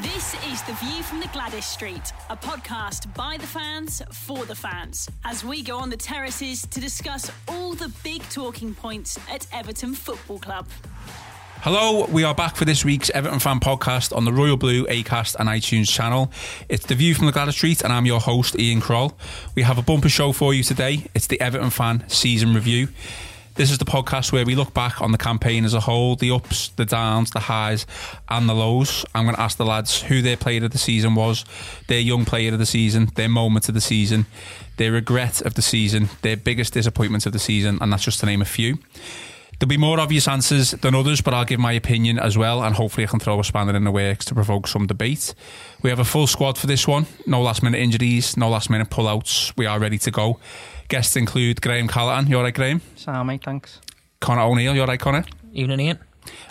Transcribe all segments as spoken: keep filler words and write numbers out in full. This is The View from the Gladys Street, a podcast by the fans, for the fans, as we go on the terraces to discuss all the big talking points at Everton Football Club. Hello, we are back for this week's Everton Fan Podcast on the Royal Blue, Acast and iTunes channel. It's The View from the Gladys Street and I'm your host, Ian Kroll. We have a bumper show for you today. It's the Everton Fan Season Review. This is the podcast where we look back on the campaign as a whole, the ups, the downs, the highs and the lows. I'm going to ask the lads who their player of the season was, their young player of the season, their moment of the season, their regret of the season, their biggest disappointments of the season, and that's just to name a few. There'll be more obvious answers than others, but I'll give my opinion as well, and hopefully I can throw a spanner in the works to provoke some debate. We have a full squad for this one. No last minute injuries, no last minute pullouts. We are ready to go. Guests include Graham Callaghan. You all right, Graham? Sorry, mate, thanks. Connor O'Neill. You all right, Connor? Evening, Ian.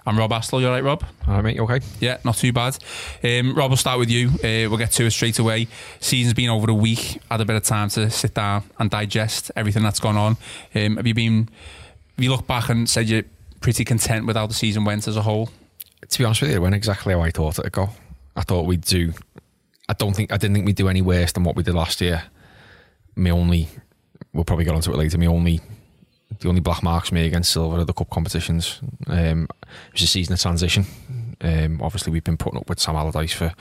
And Rob Astle. You all right, Rob? All right, mate. You okay? Yeah, not too bad. Um, Rob, we'll start with you. Uh, we'll get to it straight away. Season's been over a week. Had a bit of time to sit down and digest everything that's gone on. Um, have you been... Have you looked back and said you're pretty content with how the season went as a whole? To be honest with you, it went exactly how I thought it'd go. I thought we'd do... I don't think... I didn't think we'd do any worse than what we did last year. My only... We'll probably get onto it later. My only, the only black marks me against Silva at the cup competitions. Um, it was a season of transition. Um, obviously, we've been putting up with Sam Allardyce for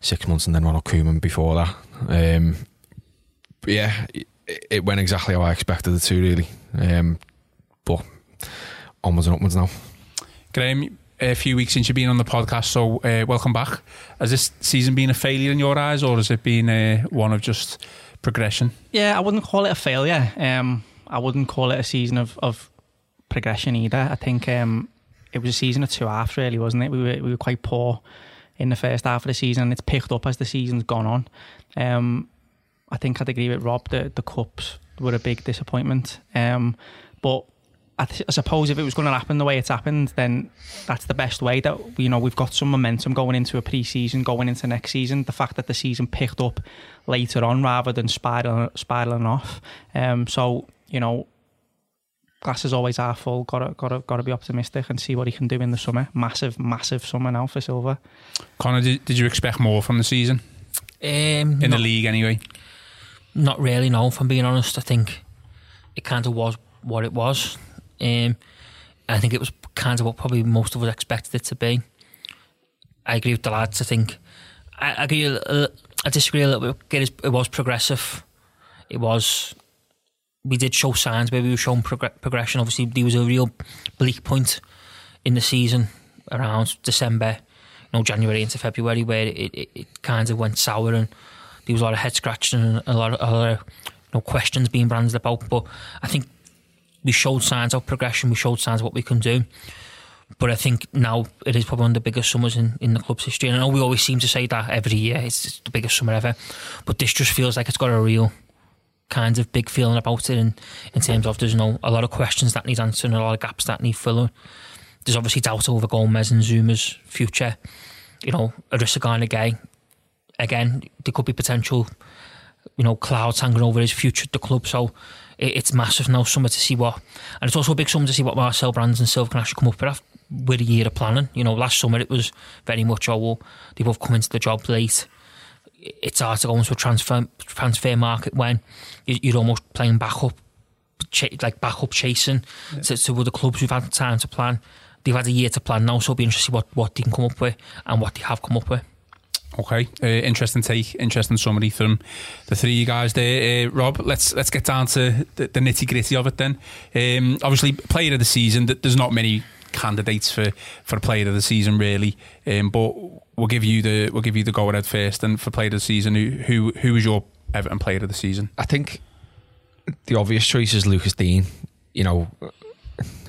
six months, and then Ronald Koeman before that. Um, but yeah, it, it went exactly how I expected it to, really. Um, but onwards and upwards now. Graham, a few weeks since you've been on the podcast, so uh, welcome back. Has this season been a failure in your eyes, or has it been uh, one of just progression? Yeah, I wouldn't call it a failure. Um, I wouldn't call it a season of, of progression either. I think um, it was a season of two halves, really, wasn't it? We were we were quite poor in the first half of the season, and it's picked up as the season's gone on. Um, I think I'd agree with Rob that the cups were a big disappointment. Um, but I, th- I suppose if it was going to happen the way it's happened, then that's the best way. That, you know, we've got some momentum going into a pre-season, going into next season. The fact that the season picked up later on rather than spiraling, spiraling off. Um, so, you know, glass is always half full. Got to, got to, got to be optimistic and see what he can do in the summer. Massive, massive summer now for Silva. Connor, did, did you expect more from the season? Um, in not, the league, anyway. Not really. No, if I'm being honest, I think it kind of was what it was. Um, I think it was kind of what probably most of us expected it to be. I agree with the lads. I think I, I agree. Uh, I disagree a little bit. It was progressive. It was. We did show signs where we were showing prog- progression. Obviously, there was a real bleak point in the season around December, you know, January into February, where it, it, it kind of went sour, and there was a lot of head scratching and a lot of, a lot of you know, questions being branded about. But I think we showed signs of progression, we showed signs of what we can do. But I think now it is probably one of the biggest summers in, in the club's history. And I know we always seem to say that every year, it's, it's the biggest summer ever. But this just feels like it's got a real kind of big feeling about it in, in terms of there's, you know, a lot of questions that need answering, a lot of gaps that need filling. There's obviously doubt over Gomez and Zouma's future. You know, Idrissa Gueye, again, there could be potential, you know, clouds hanging over his future at the club. So it's massive now, summer to see what, and it's also a big summer to see what Marcel Brands and Silva can actually come up with with a year of planning. You know, last summer it was very much, oh, well, they both come into the job late. It's hard to go into a transfer transfer market when you're almost playing backup, like backup chasing yeah. to, to other clubs who've had time to plan. They've had a year to plan now, so it'll be interesting to see what, what they can come up with and what they have come up with. Okay, uh, interesting take, interesting summary from the three of you guys there. Uh, Rob, let's let's get down to the, the nitty gritty of it then. Um, obviously, player of the season, there's not many candidates for for player of the season really, um, but we'll give you the we'll give you the go ahead first. And for player of the season, who who who was your Everton player of the season? I think the obvious choice is Lucas Digne. You know,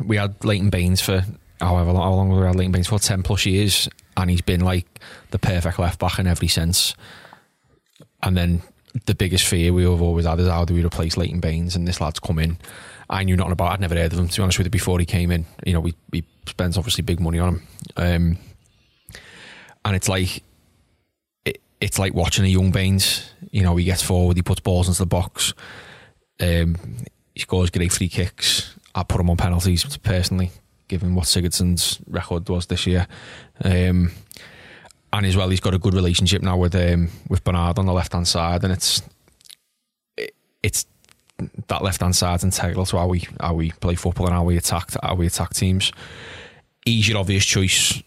we had Leighton Baines for however long, how long we had Leighton Baines for ten plus years, and he's been like the perfect left back in every sense. And then the biggest fear we have always had is, how do we replace Leighton Baines? And this lad's come in. I knew nothing about I'd never heard of him, to be honest with you, before he came in. You know, we, we spent obviously big money on him. Um, and it's like, it, it's like watching a young Baines. You know, he gets forward, he puts balls into the box. Um, he scores great free kicks. I put him on penalties personally, given what Sigurdsson's record was this year. Um, and as well, he's got a good relationship now with um, with Bernard on the left hand side, and it's it, it's that left hand side's integral to how we how we play football and how we attack how we attack teams. He's your obvious choice,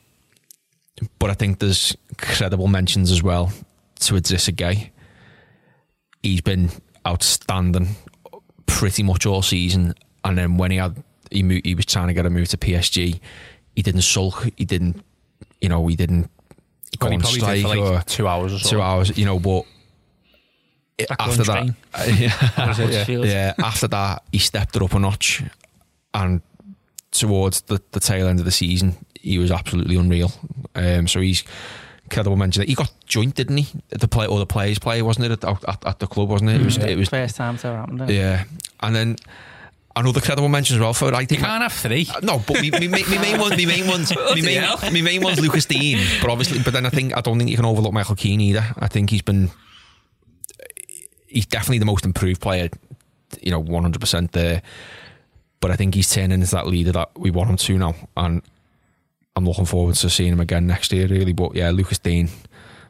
but I think there's credible mentions as well to Idrissa Gueye. He's been outstanding pretty much all season, and then when he had he moved, he was trying to get a move to P S G, he didn't sulk. He didn't, you know, he didn't. Go he probably did for like or two hours or so. Two hours, you know, but it, after that, yeah, yeah, yeah, after that, he stepped it up a notch, and towards the, the tail end of the season, he was absolutely unreal. Um, so he's incredible mention. He got joint, didn't he? The play or the players' play, wasn't it? At, at, at the club, wasn't it? It was, yeah. It was first time to happen. Didn't yeah, it? And then. Another credible mention as well for it. I think you can't I, have three. Uh, no, but me, me, me, me main one, me main one's, me main, me main one's Lucas Digne. But obviously, but then I think I don't think you can overlook Michael Keane either. I think he's been, he's definitely the most improved player, you know, one hundred percent there. But I think he's turning into that leader that we want him to now, and I'm looking forward to seeing him again next year, really. But yeah, Lucas Digne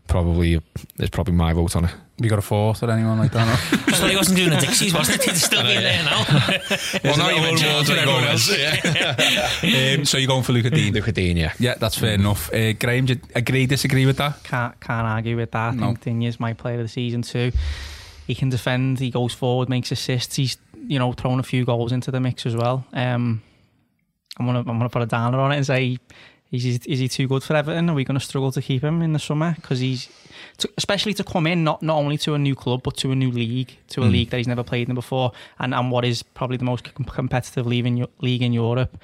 probably is probably my vote on it. You got a fourth or anyone like that? Because he wasn't doing the Dixies, wasn't he? He'd still be there now. Well, now you're rewards and everyone else. Yeah. um, so you're going for Lucas Digne? Lucas Digne, yeah. Yeah, that's fair enough. Uh, Graham, do you agree, disagree with that? Can't, can't argue with that. I no. think Digne is my player of the season too. He can defend, he goes forward, makes assists. He's, you know, thrown a few goals into the mix as well. Um, I'm going to I'm gonna put a downer on it and say... Is he, is he too good for Everton? Are we going to struggle to keep him in the summer? Because he's, to, especially to come in, not, not only to a new club, but to a new league, to a mm. league that he's never played in before, and, and what is probably the most competitive league in, league in Europe.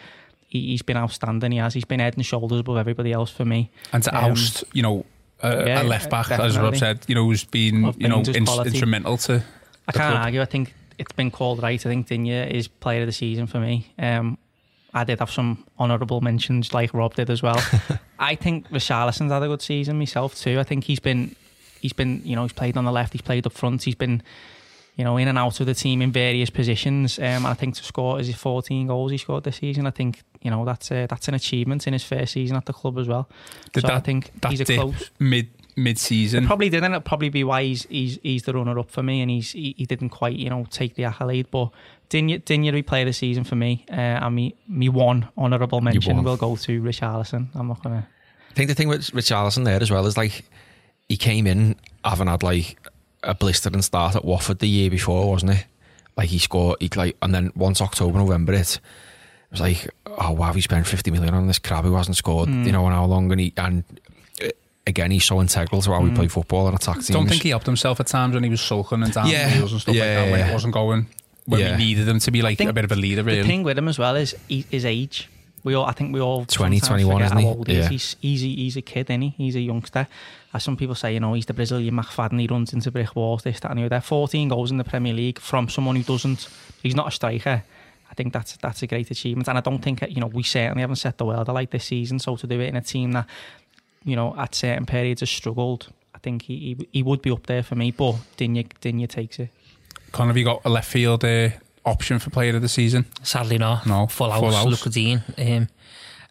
He, he's been outstanding, he has. He's been head and shoulders above everybody else for me. And to um, oust, you know, a, yeah, a left-back, as Rob said, you know, who's been, you know, in, instrumental to I can't club. argue. I think it's been called right. I think Digne is player of the season for me. Um I did have some honourable mentions like Rob did as well. I think Richarlison's had a good season myself too. I think he's been, he's been, you know, he's played on the left, he's played up front, he's been, you know, in and out of the team in various positions. Um, and I think to score, is it fourteen goals he scored this season? I think, you know, that's uh, that's an achievement in his first season at the club as well. Did so that, I think that he's a close mid mid season. It probably didn't. It'd probably be why he's he's, he's the runner up for me, and he's he, he didn't quite, you know, take the accolade, but. Digne, Digne player of the season for me, uh, and me, me one honourable mention will go to Richarlison. I'm not gonna. I think the thing with Richarlison there as well is like he came in having had like a blistering start at Watford the year before, wasn't he? Like he scored, he like, and then once October, November, it, it was like, oh wow, he spent fifty million on this crab who hasn't scored, mm. you know, in how long, and he and. Again, he's so integral to how mm. we play football and attack teams. Don't think he helped himself at times when he was sulking and down yeah. the wheels and stuff yeah, like that when yeah. it wasn't going. When yeah. we needed him to be like a bit of a leader, really. The thing with him as well is his age. We all, I think we all twenty, twenty-one, isn't he? Yeah. He's, he's, he's a kid, isn't he? He's a youngster. As some people say, you know, he's the Brazilian McFadden, he runs into brick walls, this, that and the other. fourteen goals in the Premier League from someone who doesn't, he's not a striker. I think that's that's a great achievement, and I don't think, you know, we certainly haven't set the world alight this season, so to do it in a team that, you know, at certain periods has struggled, I think he he, he would be up there for me, but Digne, Digne takes it. Connor, have you got a left field uh, option for player of the season? Sadly not. No. Full house, Lucas Digne. Um,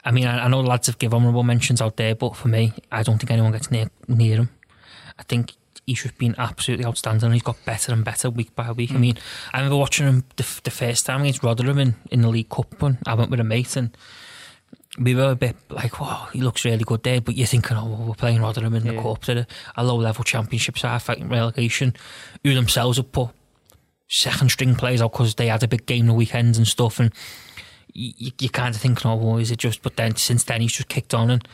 I mean, I, I know lads have given honourable mentions out there, but for me, I don't think anyone gets near, near him. I think he's just been absolutely outstanding. He's got better and better week by week. Mm. I mean, I remember watching him the, the first time against Rotherham in, in the League Cup when I went with a mate, and we were a bit like, wow, he looks really good there, but you're thinking, oh, well, we're playing Rotherham in yeah. the Cup, a, a low-level championship side fighting relegation, who themselves have put second string players out because they had a big game the weekends and stuff, and you, you kind of think, oh, well, is it just, but then since then he's just kicked on, and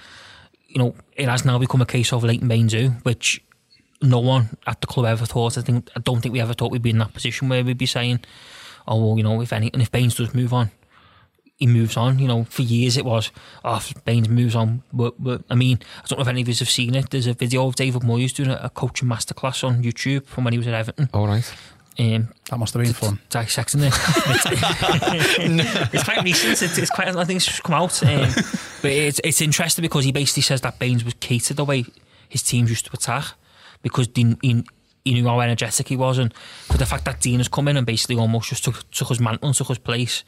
you know, it has now become a case of Leighton Baines, which no one at the club ever thought. I think I don't think we ever thought we'd be in that position where we'd be saying, oh well, you know, if any, and if Baines does move on, he moves on. You know, for years it was, oh, Baines moves on. But, but I mean, I don't know if any of us have seen it. There's a video of David Moyes doing a, a coaching masterclass on YouTube from when he was at Everton. All right. Um, that must have been d- fun dissecting it. It's quite recent. It's, it's quite. I think it's just come out. Um, but it's it's interesting because he basically says that Baines was key to the way his teams used to attack because he, he, he knew how energetic he was, and for the fact that Dean has come in and basically almost just took took his mantle and took his place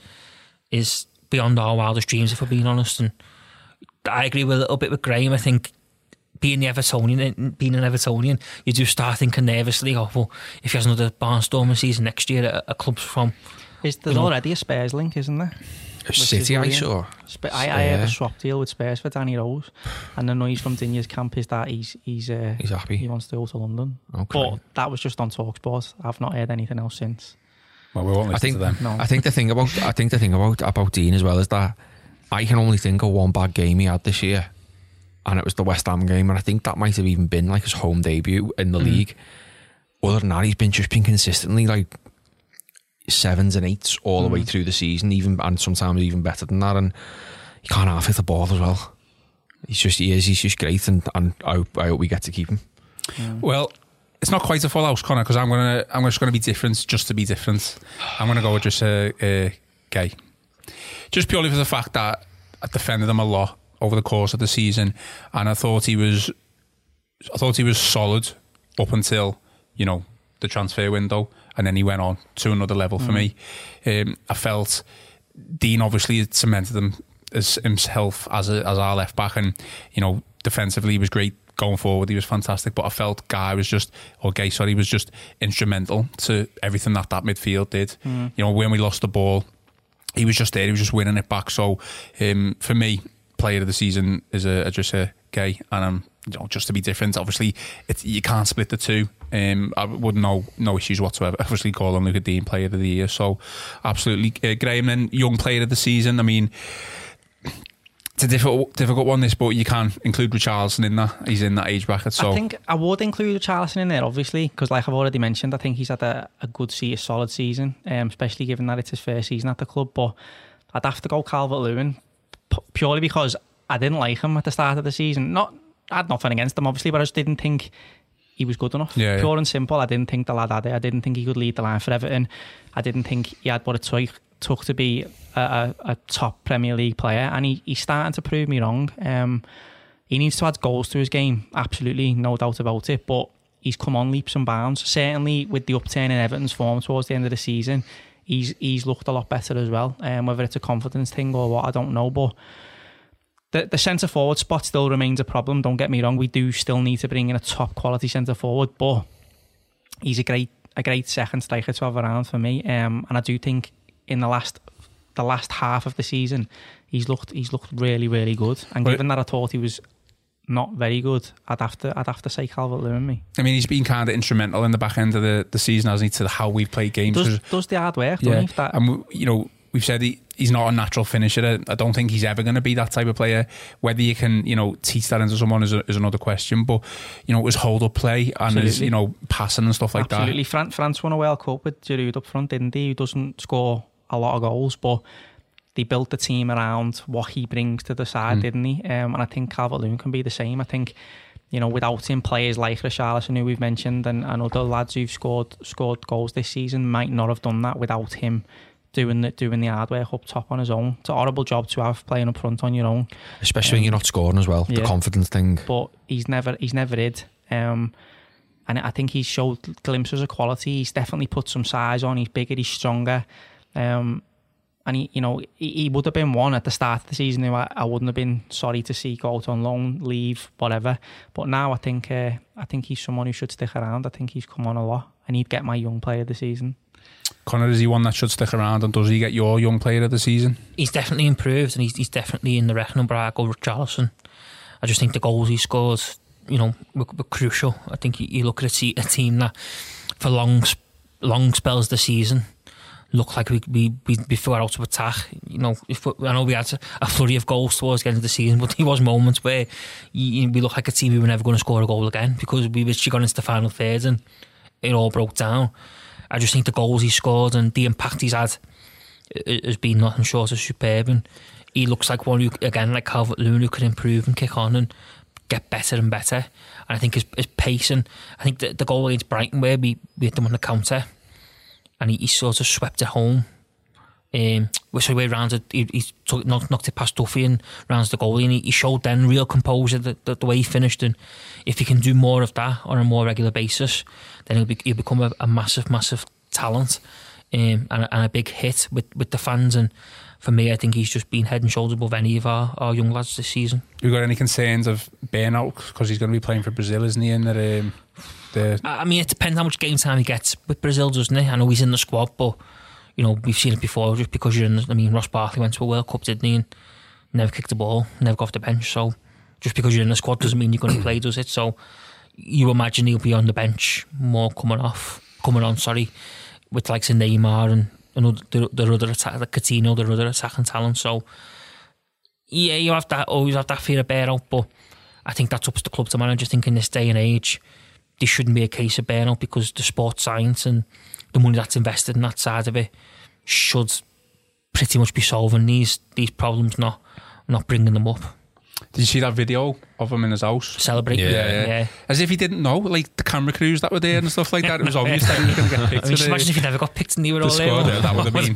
is beyond our wildest dreams, if we're being honest. And I agree with a little bit with Graham. I think. Being the Evertonian, being an Evertonian, you do start thinking nervously, oh, well, if he has another barnstorming season next year, a, a club's from. Is there's you know, already a Spurs link, isn't there? A City, I saw. Sp- I, I have a swap deal with Spurs for Danny Rose, and the noise from Digne's camp is that he's he's uh, he's happy. He wants to go to London. Okay. But that was just on TalkSport. I've not heard anything else since. Well, we won't listen I think, to them. No. I think the thing about I think the thing about about Dean as well is that I can only think of one bad game he had this year. And it was the West Ham game, and I think that might have even been like his home debut in the mm. league. Other than that, he's been just been consistently like sevens and eights all mm. the way through the season, even and sometimes even better than that. And he can't half hit the ball as well. He's just he is he's just great, and and I hope, I hope we get to keep him. Yeah. Well, it's not quite a full house, Connor, because I'm gonna I'm just gonna be different, just to be different. I'm gonna go with just a uh, uh, Gueye, just purely for the fact that I defended him a lot over the course of the season, and I thought he was, I thought he was solid up until, you know, the transfer window, and then he went on to another level mm. for me. Um, I felt Dean obviously cemented him as himself as a, as our left back, and you know, defensively he was great. Going forward, he was fantastic, but I felt Guy was just, or Gueye, sorry, was just instrumental to everything that that midfield did. Mm. You know, when we lost the ball, he was just there. He was just winning it back. So um, for me, player of the season is a, a just a Gueye, and um, you know, just to be different. Obviously, it's, you can't split the two. Um, I would no no issues whatsoever. Obviously, call him Lucas Digne player of the year. So, absolutely, uh, Graham. Then young player of the season. I mean, it's a difficult difficult one. This, but you can include Richarlison in that. He's in that age bracket. So I think I would include Richarlison in there, obviously, because like I've already mentioned, I think he's had a, a good, see a solid season, um, especially given that it's his first season at the club. But I'd have to go Calvert-Lewin. Purely because I didn't like him at the start of the season. Not, I had nothing against him, obviously, but I just didn't think he was good enough. Yeah, Pure yeah. and simple. I didn't think the lad had it. I didn't think he could lead the line for Everton. I didn't think he had what it took, took to be a, a, a top Premier League player. And he, he's starting to prove me wrong. Um, he needs to add goals to his game. Absolutely, no doubt about it. But he's come on leaps and bounds. Certainly with the upturn in Everton's form towards the end of the season, He's he's looked a lot better as well. Um, whether it's a confidence thing or what, I don't know. But the the centre forward spot still remains a problem. Don't get me wrong. We do still need to bring in a top quality centre forward, but he's a great a great second striker to have around for me. Um, and I do think in the last the last half of the season, he's looked he's looked really really good. And given that I thought he was not very good, I'd have to I'd have to say Calvert-Lewin me. I mean, he's been kind of instrumental in the back end of the, the season, hasn't he, to how we've played games. Does, does the hard work, yeah. doesn't he? That... And we, you know, we've said he, he's not a natural finisher. I don't think he's ever going to be that type of player. Whether you can, you know, teach that into someone is, a, is another question. But you know, his hold up play and Absolutely. his, you know, passing and stuff like Absolutely. that. Absolutely, France, France won a World Cup with Giroud up front, didn't he? Who doesn't score a lot of goals, but they built the team around what he brings to the side, mm. didn't he? Um, and I think Calvert-Lewin can be the same. I think, you know, without him, players like Richarlison, who we've mentioned, and, and other lads who've scored scored goals this season might not have done that without him doing the doing the hard work up top on his own. It's a horrible job to have, playing up front on your own, especially um, when you're not scoring as well. Yeah. The confidence thing. But he's never he's never did. Um, and I think he's showed glimpses of quality. He's definitely put some size on. He's bigger. He's stronger. Um. And he, you know, he, he would have been one at the start of the season who I, I wouldn't have been sorry to see go out on loan, leave, whatever. But now I think uh, I think he's someone who should stick around. I think he's come on a lot, and he'd get my young player of the season. Connor, is he one that should stick around, and does he get your young player of the season? He's definitely improved, and he's he's definitely in the reckoning. But I go with Richarlison. I just think the goals he scored, you know, were, were crucial. I think you, you look at a, te- a team that for long long spells of the season look like we we we before out to attack. You know, if we, I know we had a flurry of goals towards the end of the season, but there was moments where you, you, we looked like a team we were never going to score a goal again, because we literally got into the final third and it all broke down. I just think the goals he scored and the impact he's had has been nothing short of superb, and he looks like one who, again, like Calvert-Lewin, who can improve and kick on and get better and better. And I think his, his pace, and I think the, the goal against Brighton where we, we hit them on the counter and he, he sort of swept it home. Um, so he rounds it, he, he took, knocked, knocked it past Duffy and rounds the goalie, and he, he showed then real composure the, the, the way he finished. And if he can do more of that on a more regular basis, then he'll, be, he'll become a, a massive, massive talent um, and, and a big hit with, with the fans. And for me, I think he's just been head and shoulders above any of our, our young lads this season. You got any concerns of Bernard, because he's going to be playing for Brazil, isn't he? In the, um, the I mean, it depends how much game time he gets with Brazil, doesn't it? I know he's in the squad, but you know, we've seen it before. Just because you're in the, I mean, Ross Barkley went to a World Cup, didn't he, and never kicked the ball, never got off the bench. So just because you're in the squad doesn't mean you're going to play, does it? So you imagine he'll be on the bench more, coming off, coming on, sorry, with the likes of Neymar and, and the, the other attack, like Coutinho, the other attacking talent. So yeah, you have that, always have that fear of burnout, but I think that's up to the club to manage. I think in this day and age, there shouldn't be a case of burnout, because the sports science and the money that's invested in that side of it should pretty much be solving these these problems, not not bringing them up. Did you see that video of him in his house celebrating? Yeah, yeah, yeah. As if he didn't know, like the camera crews that were there and stuff like that. It was obvious that he was going to get picked. I mean, just imagine if he never got picked and they were the all squad, there. Yeah, that would have been.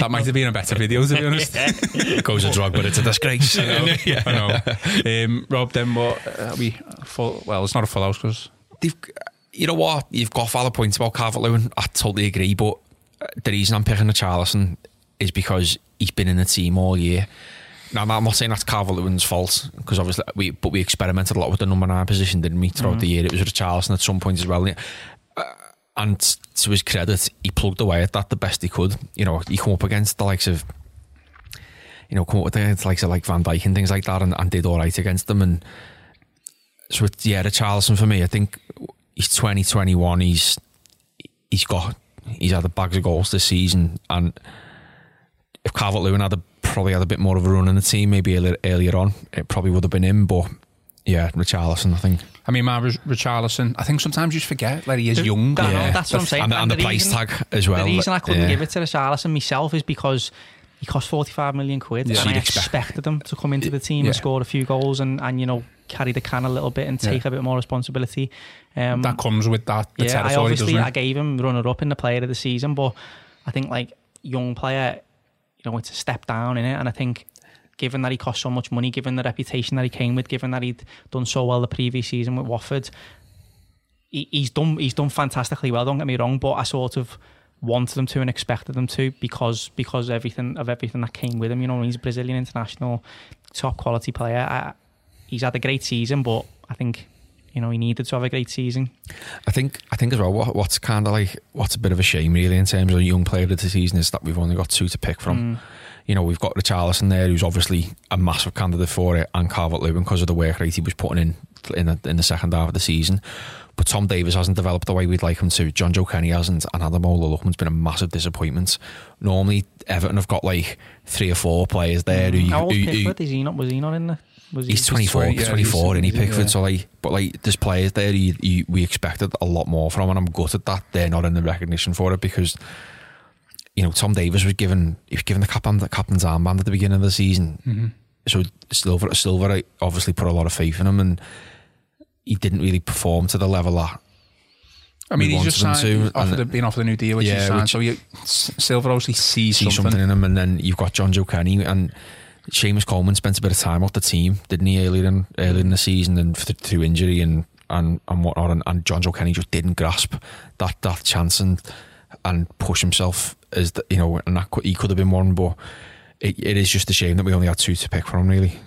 That might have been a better video, to be honest. Yeah. It goes a drug, but it's a disgrace. I know. Yeah. I know. Um, Rob, then what? Are we full? Well, it's not a full house because they've. You know what? You've got valid points about Calvert-Lewin. I totally agree, but the reason I'm picking Richarlison is because he's been in the team all year. Now, I'm not saying that's Calvert-Lewin's fault, because obviously we, but we experimented a lot with the number nine position, didn't we, throughout mm-hmm. the year? It was Richarlison at some point as well. And to his credit, he plugged away at that the best he could. You know, he came up against the likes of, you know, come up with the likes of like Van Dijk and things like that, and, and did all right against them. And so, it's, yeah, Richarlison for me, I think. He's twenty, twenty-one. He's he's got he's had a bag of goals this season, and if Calvert-Lewin had a, probably had a bit more of a run in the team, maybe earlier, earlier on, it probably would have been him. But yeah, Richarlison, I think. I mean, my Richarlison, I think sometimes you just forget that he is young. Yeah, know, that's what I'm saying. And, and, and the, the price reason, tag as well. The reason I couldn't yeah. give it to Richarlison myself is because he cost forty-five million quid, yeah. and I expect. expected him to come into the team yeah. and score a few goals, and, and you know, carry the can a little bit and take yeah. a bit more responsibility. Um, that comes with that. The yeah, I obviously I gave him runner up in the player of the season, but I think like young player, you know, it's a step down in it. And I think given that he cost so much money, given the reputation that he came with, given that he'd done so well the previous season with Watford, he, he's done he's done fantastically well. Don't get me wrong, but I sort of wanted them to and expected them to because because everything of everything that came with him. You know, he's a Brazilian international, top quality player. I, He's had a great season, but I think, you know, he needed to have a great season. I think I think as well, what, what's kind of like, what's a bit of a shame really in terms of a young player of the season is that we've only got two to pick from. Mm. You know, we've got Richarlison there, who's obviously a massive candidate for it, and Calvert-Lewin because of the work rate he was putting in in the, in the second half of the season. But Tom Davis hasn't developed the way we'd like him to. John Joe Kenny hasn't, and Adam O'Loughlin has been a massive disappointment. Normally, Everton have got like three or four players there. Mm. Who, How old who, Pickford who, is he not? Was he not in there? Was he's twenty-four, twenty, yeah, twenty-four, and he Pickford. Yeah. So like, but like, there's players there you, you, we expected a lot more from, and I'm gutted that they're not in the recognition for it, because you know Tom Davis was given he was given the captain the captain's armband at the beginning of the season. Mm-hmm. So Silva, Silva obviously put a lot of faith in him, and he didn't really perform to the level that. I mean, he's just signed, offered, being offered a new deal, which yeah, he signed. Which, so you, Silva obviously sees see something. something in him, and then you've got John Joe Kenny and. Seamus Coleman spent a bit of time off the team, didn't he, earlier in, earlier in the season, and th- through injury and, and, and whatnot, and, and John Joe Kenny just didn't grasp that, that chance and and push himself as the, you know, and that could, he could have been one, but it, it is just a shame that we only had two to pick from, really.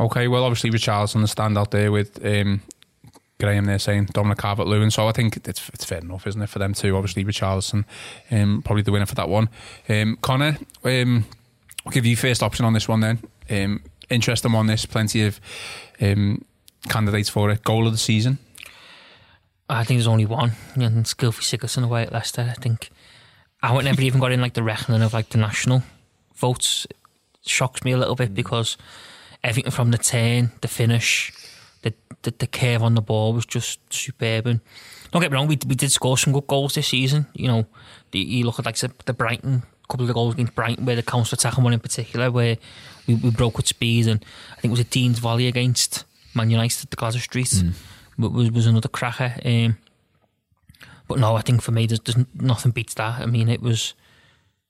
Okay, well, obviously Richarlison the standout there with um, Graham there saying Dominic Calvert-Lewin, so I think it's, it's fair enough, isn't it, for them two? Obviously Richarlison um, probably the winner for that one. Um, Connor, um, I'll give you first option on this one then. Um, interesting one, this. Plenty of um, candidates for it. Goal of the season? I think there's only one, and it's Gylfi Sigurdsson away at Leicester, I think. I went never even got in like the reckoning of like the national votes. It shocks me a little bit because everything from the turn, the finish, the, the the curve on the ball was just superb. And don't get me wrong, we we did score some good goals this season. You know, the, you look at like the, the Brighton couple of goals against Brighton where the counter-attack, and one in particular where we, we broke with speed, and I think it was a Dean's volley against Man United at the Glasgow Street mm. was, was another cracker. Um, but no, I think for me there's, there's nothing beats that. I mean, it was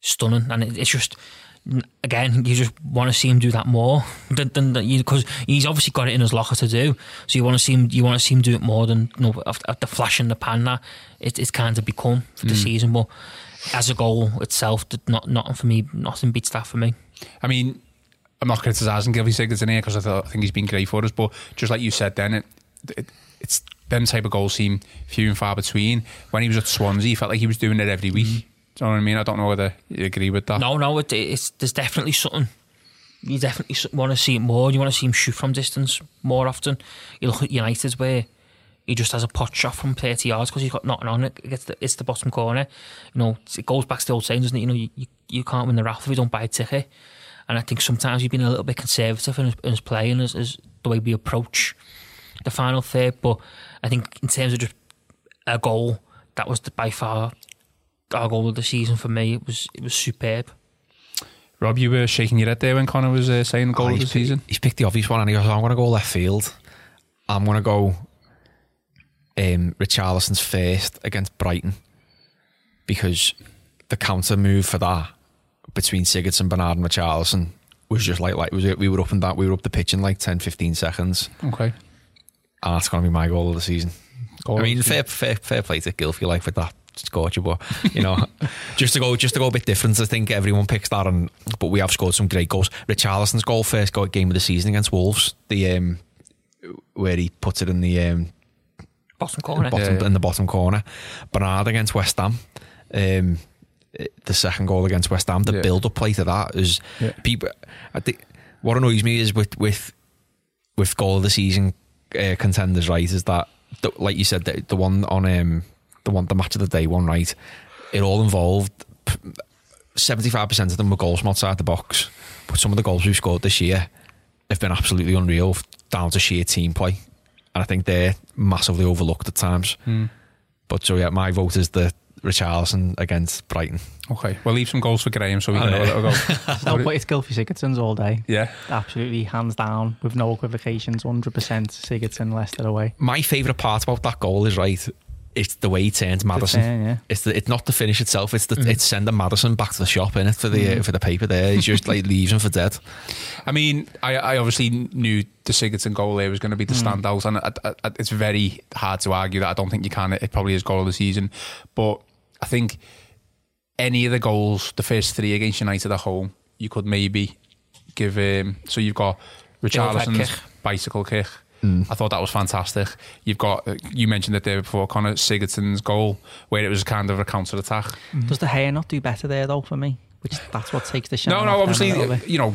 stunning, and it, it's just, again, you just want to see him do that more than, than that, because he's obviously got it in his locker to do. So you want to see him, you want to see him do it more than, you know, at the flash in the pan that it, it's kind of become for the mm. season. But as a goal itself, not nothing for me. Nothing beats that for me. I mean, I'm not criticising Gylfi Sigurdsson here because I, thought, I think he's been great for us. But just like you said, then it, it it's them type of goals seem few and far between. When he was at Swansea, he felt like he was doing it every week. Mm. Do you know what I mean? I don't know whether you agree with that. No, no, it, it's, there's definitely something. You definitely want to see it more. You want to see him shoot from distance more often. You look at United where he just has a pot shot from thirty yards because he's got nothing on it. It gets the, it's the bottom corner. You know, it goes back to the old saying, doesn't it? You know, you, you, you can't win the raffle if you don't buy a ticket. And I think sometimes he's been a little bit conservative in his, in his play and his, his, the way we approach the final third. But I think in terms of just a goal, that was the, by far... our goal of the season for me. It was it was superb. Rob, you were shaking your head there when Connor was uh, saying the goal oh, of the season. He's picked the obvious one, and he goes, I'm going to go left field. I'm going to go um, Richarlison's first against Brighton, because the counter move for that between Sigurdsson, Bernard and Richarlison was just like, like was it, we were up and that, we were up the pitch in like ten to fifteen seconds. Okay. And that's going to be my goal of the season. Goal I mean, fair, fair, fair play to Gylfi, like, with that. Scorcher, but you know, just to go, just to go a bit different. I think everyone picks that, and but we have scored some great goals. Richarlison's goal, first goal, game of the season against Wolves, the um, where he puts it in the um, bottom corner, bottom, yeah, yeah. in the bottom corner. Bernard against West Ham, um, the second goal against West Ham. The yeah. build-up play to that is yeah. people. I think what annoys me is with with with goal of the season uh, contenders, right? Is that the, like you said, the, the one on. Um, The one, the match of the day one, right? It all involved seventy-five percent of them were goals from outside the box, but some of the goals we've scored this year have been absolutely unreal down to sheer team play, and I think they're massively overlooked at times. Mm. But so yeah, my vote is the Richarlison against Brighton. Okay, we'll leave some goals for Graham so we can know where that'll go. No, but it's Gylfi Sigurdsson's all day. Yeah, absolutely, hands down, with no equivocations, one hundred percent Sigurdsson, Leicester away. My favourite part about that goal is, right, it's the way he turns Maddison. Turn, yeah. It's the, it's not the finish itself. It's the mm. it's sending Maddison back to the shop, innit, for the mm. uh, for the paper. There, he's just like leaves him for dead. I mean, I, I obviously knew the Sigurdsson goal there was going to be the mm. standout, and I, I, it's very hard to argue that. I don't think you can. It, it probably is goal of the season, but I think any of the goals, the first three against United at home, you could maybe give him. Um, so you've got Richarlison's kick. bicycle kick. Mm. I thought that was fantastic. You've got, you mentioned it there before, Connor, Sigurdsson's goal where it was kind of a counter attack. Mm. Does De Gea not do better there though for me? Which that's what takes the shine. No, no, obviously, you know,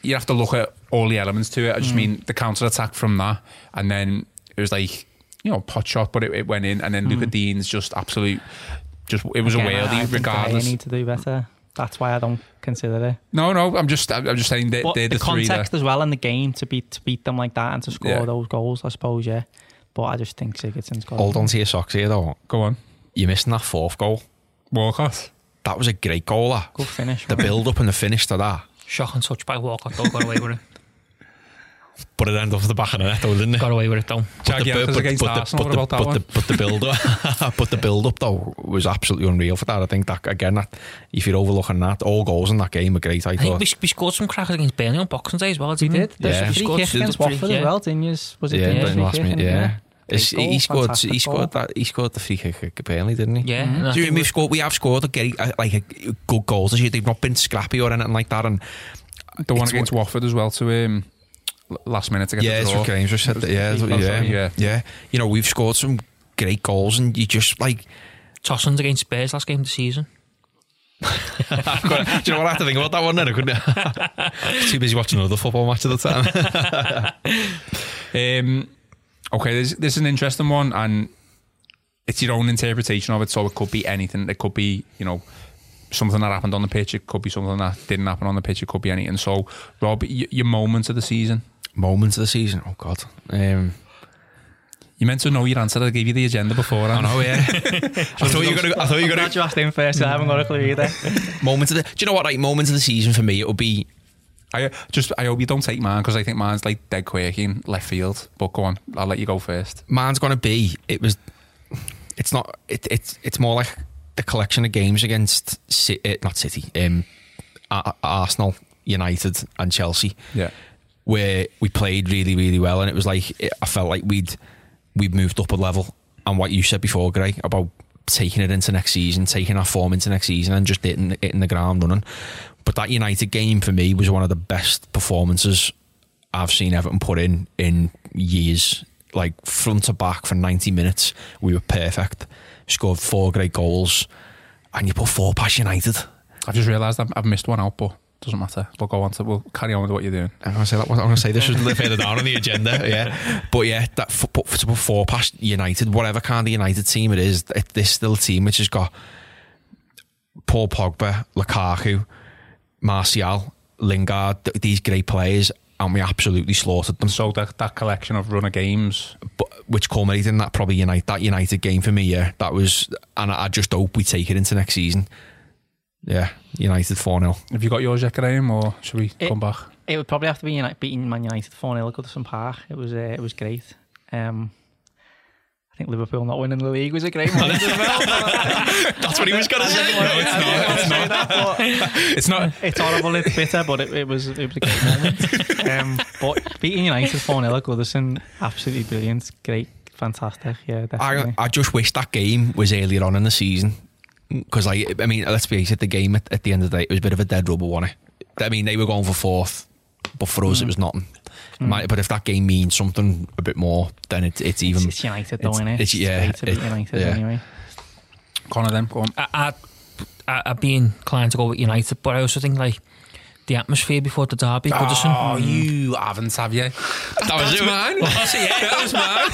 you have to look at all the elements to it. I just mm. mean the counter attack from that, and then it was like, you know, pot shot, but it, it went in, and then mm. Lucas Digne's just absolute, just it was Again, a worldie regardless. They need to do better. That's why I don't consider it. No, no, I'm just, I'm just saying they're, they're the, the three. The context as well in the game to beat to beat them like that and to score yeah. those goals, I suppose, yeah. But I just think Sigurdsson's got. Hold on to your socks here, though. Go on. You're missing that fourth goal, Walcott. That was a great goal. That good finish. The build up and the finish to that. Shocking touch by Walcott. Don't got away with it. But it ended up the back of the net, though, didn't it? Got away with it, though. But the build up, but the build up, though, was absolutely unreal for that. I think that, again, that, if you're overlooking that, all goals in that game were great. I, I thought. Think we, we scored some crackers against Burnley on Boxing Day as well, didn't we? Did. Yeah. We scored against Watford as well, didn't you? Was it? Yeah, yeah, yeah. Last minute, yeah. yeah. Goal, he scored. He scored goal. that. He scored the free kick at Burnley, didn't he? Yeah. Mm-hmm. Do you mean we've scored? We have scored a great, like a good goals this year. They've not been scrappy or anything like that. And the one against Watford as well to him. Last minute to get yeah, the draw. Games, I said that, yeah, yeah, yeah, yeah, yeah. You know, we've scored some great goals, and you just like Tossins against Spurs last game of the season. Do you know what, I had to think about that one then, I couldn't. I was too busy watching another football match at the time. um, okay, there's, there's an interesting one, and it's your own interpretation of it. So it could be anything. It could be, you know, something that happened on the pitch. It could be something that didn't happen on the pitch. It could be anything. So, Rob, y- your moments of the season. Moments of the season. Oh God, um, You meant to know your answer. I gave you the agenda before. I know, yeah. I thought you were going to. I thought you were going to ask him first. I haven't got a clue either. Moments of the. Do you know what? Like moments of the season for me, it would be. I just. I hope you don't take mine because I think mine's like dead quirky in left field. But go on, I'll let you go first. Mine's going to be. It was. It's not. It, it's. It's more like the collection of games against City, not City. Um, Arsenal, United, and Chelsea. Yeah. Where we played really, really well, and it was like it, I felt like we'd. We've moved up a level, and what you said before, Greg, about taking it into next season, taking our form into next season, and just hitting, hitting the ground running. But that United game for me was one of the best performances I've seen Everton put in in years. Like front to back for ninety minutes, we were perfect. Scored four great goals, and you put four past United. I've just realised I've, I've missed one out, but. Doesn't matter. We'll go on to. We'll carry on with what you're doing. I'm gonna say that. I'm gonna say this was further down on the agenda. Yeah, but yeah, that to four past United, whatever kind of United team it is, this still a team which has got Paul Pogba, Lukaku, Martial, Lingard, th- these great players, and we absolutely slaughtered them. So that that collection of runner games, but which culminated in that probably United that United game for me. Yeah, that was, and I, I just hope we take it into next season. Yeah, United four nil. Have you got yours yet, Graham, or should we it, come back? It would probably have to be United, beating Man United four nil at Goodison Park. It was uh, it was great. Um, I think Liverpool not winning the league was a great moment as well. That's what he was going to say. No, it's not. It's not. That, it's not. It's horrible, it's bitter, but it, it, was, it was a great moment. Um, but beating United four nil at Goodison, absolutely brilliant. Great, fantastic. Yeah, definitely. I, I just wish that game was earlier on in the season. Because I, I mean, let's face it, the game at, at the end of the day, it was a bit of a dead rubber, wasn't it? I mean, they were going for fourth, but for us, mm. it was nothing. Mm. Might, but if that game means something a bit more, then it, it's even. It's United, though, isn't it? It's, yeah, it's it, United yeah. anyway. Connor, then go on. I, I, I've been inclined to go with United, but I also think like. The atmosphere before the derby, Goodison. Oh, mm. you haven't, have you? That was it, man. That was mine.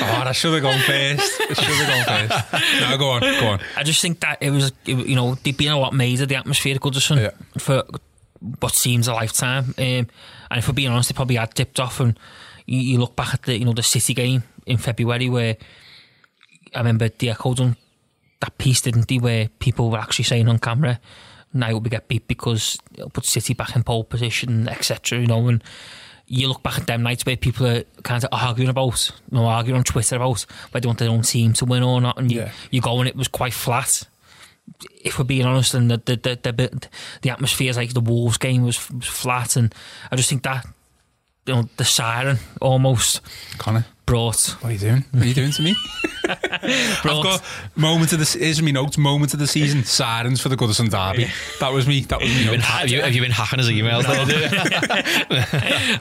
God, I should have gone first. I should have gone first. No, go on, go on. I just think that it was, you know, they've been a lot made of the atmosphere at Goodison yeah. for what seems a lifetime. Um, and if we're being honest, they probably had dipped off. And you, you look back at the, you know, the City game in February where I remember Diego done that piece, didn't he? Where people were actually saying on camera. Now we get beat because it'll put City back in pole position, et cetera. You know, and you look back at them nights where people are kind of arguing about, you know, arguing on Twitter about whether they want their own team to win or not, and you, yeah. you go and it was quite flat. If we're being honest, and the the the, the, the atmosphere is like the Wolves game was, was flat, and I just think that you know the siren almost. Connor. Brought. What are you doing? What are you doing to me? I've got moment of the. Here's my notes. Moment of the season. Sirens for the Goodison derby. Yeah. That was me. That was me. Have, have, have you been hacking his emails? No.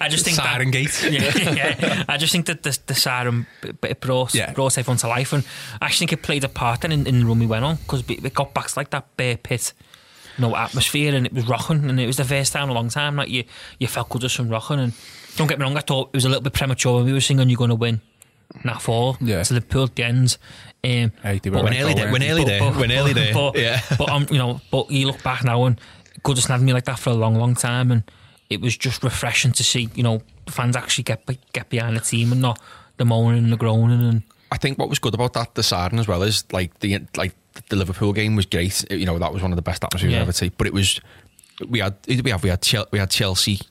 I just think siren that, gate. Yeah, yeah. I just think that the, the siren it brought yeah. brought everyone to life, and I actually think it played a part then in, in the run we went on because it got back to like that Bear Pit, you know, atmosphere, and it was rocking, and it was the first time in a long time that like, you you felt Goodison rocking and. Don't get me wrong, I thought it was a little bit premature when we were singing You're Gonna Win Not Fall yeah. to Liverpool at the end. Um, hey, but when early there, when early there, when early there. But, yeah. but um, you know, but you look back now and Goodison had me like that for a long, long time, and it was just refreshing to see, you know, fans actually get get behind the team and not the moaning and the groaning. And I think what was good about that, the siren as well, is like the like the Liverpool game was great. You know, that was one of the best atmospheres yeah. I've ever seen. But it was we had we have we had we had Chelsea.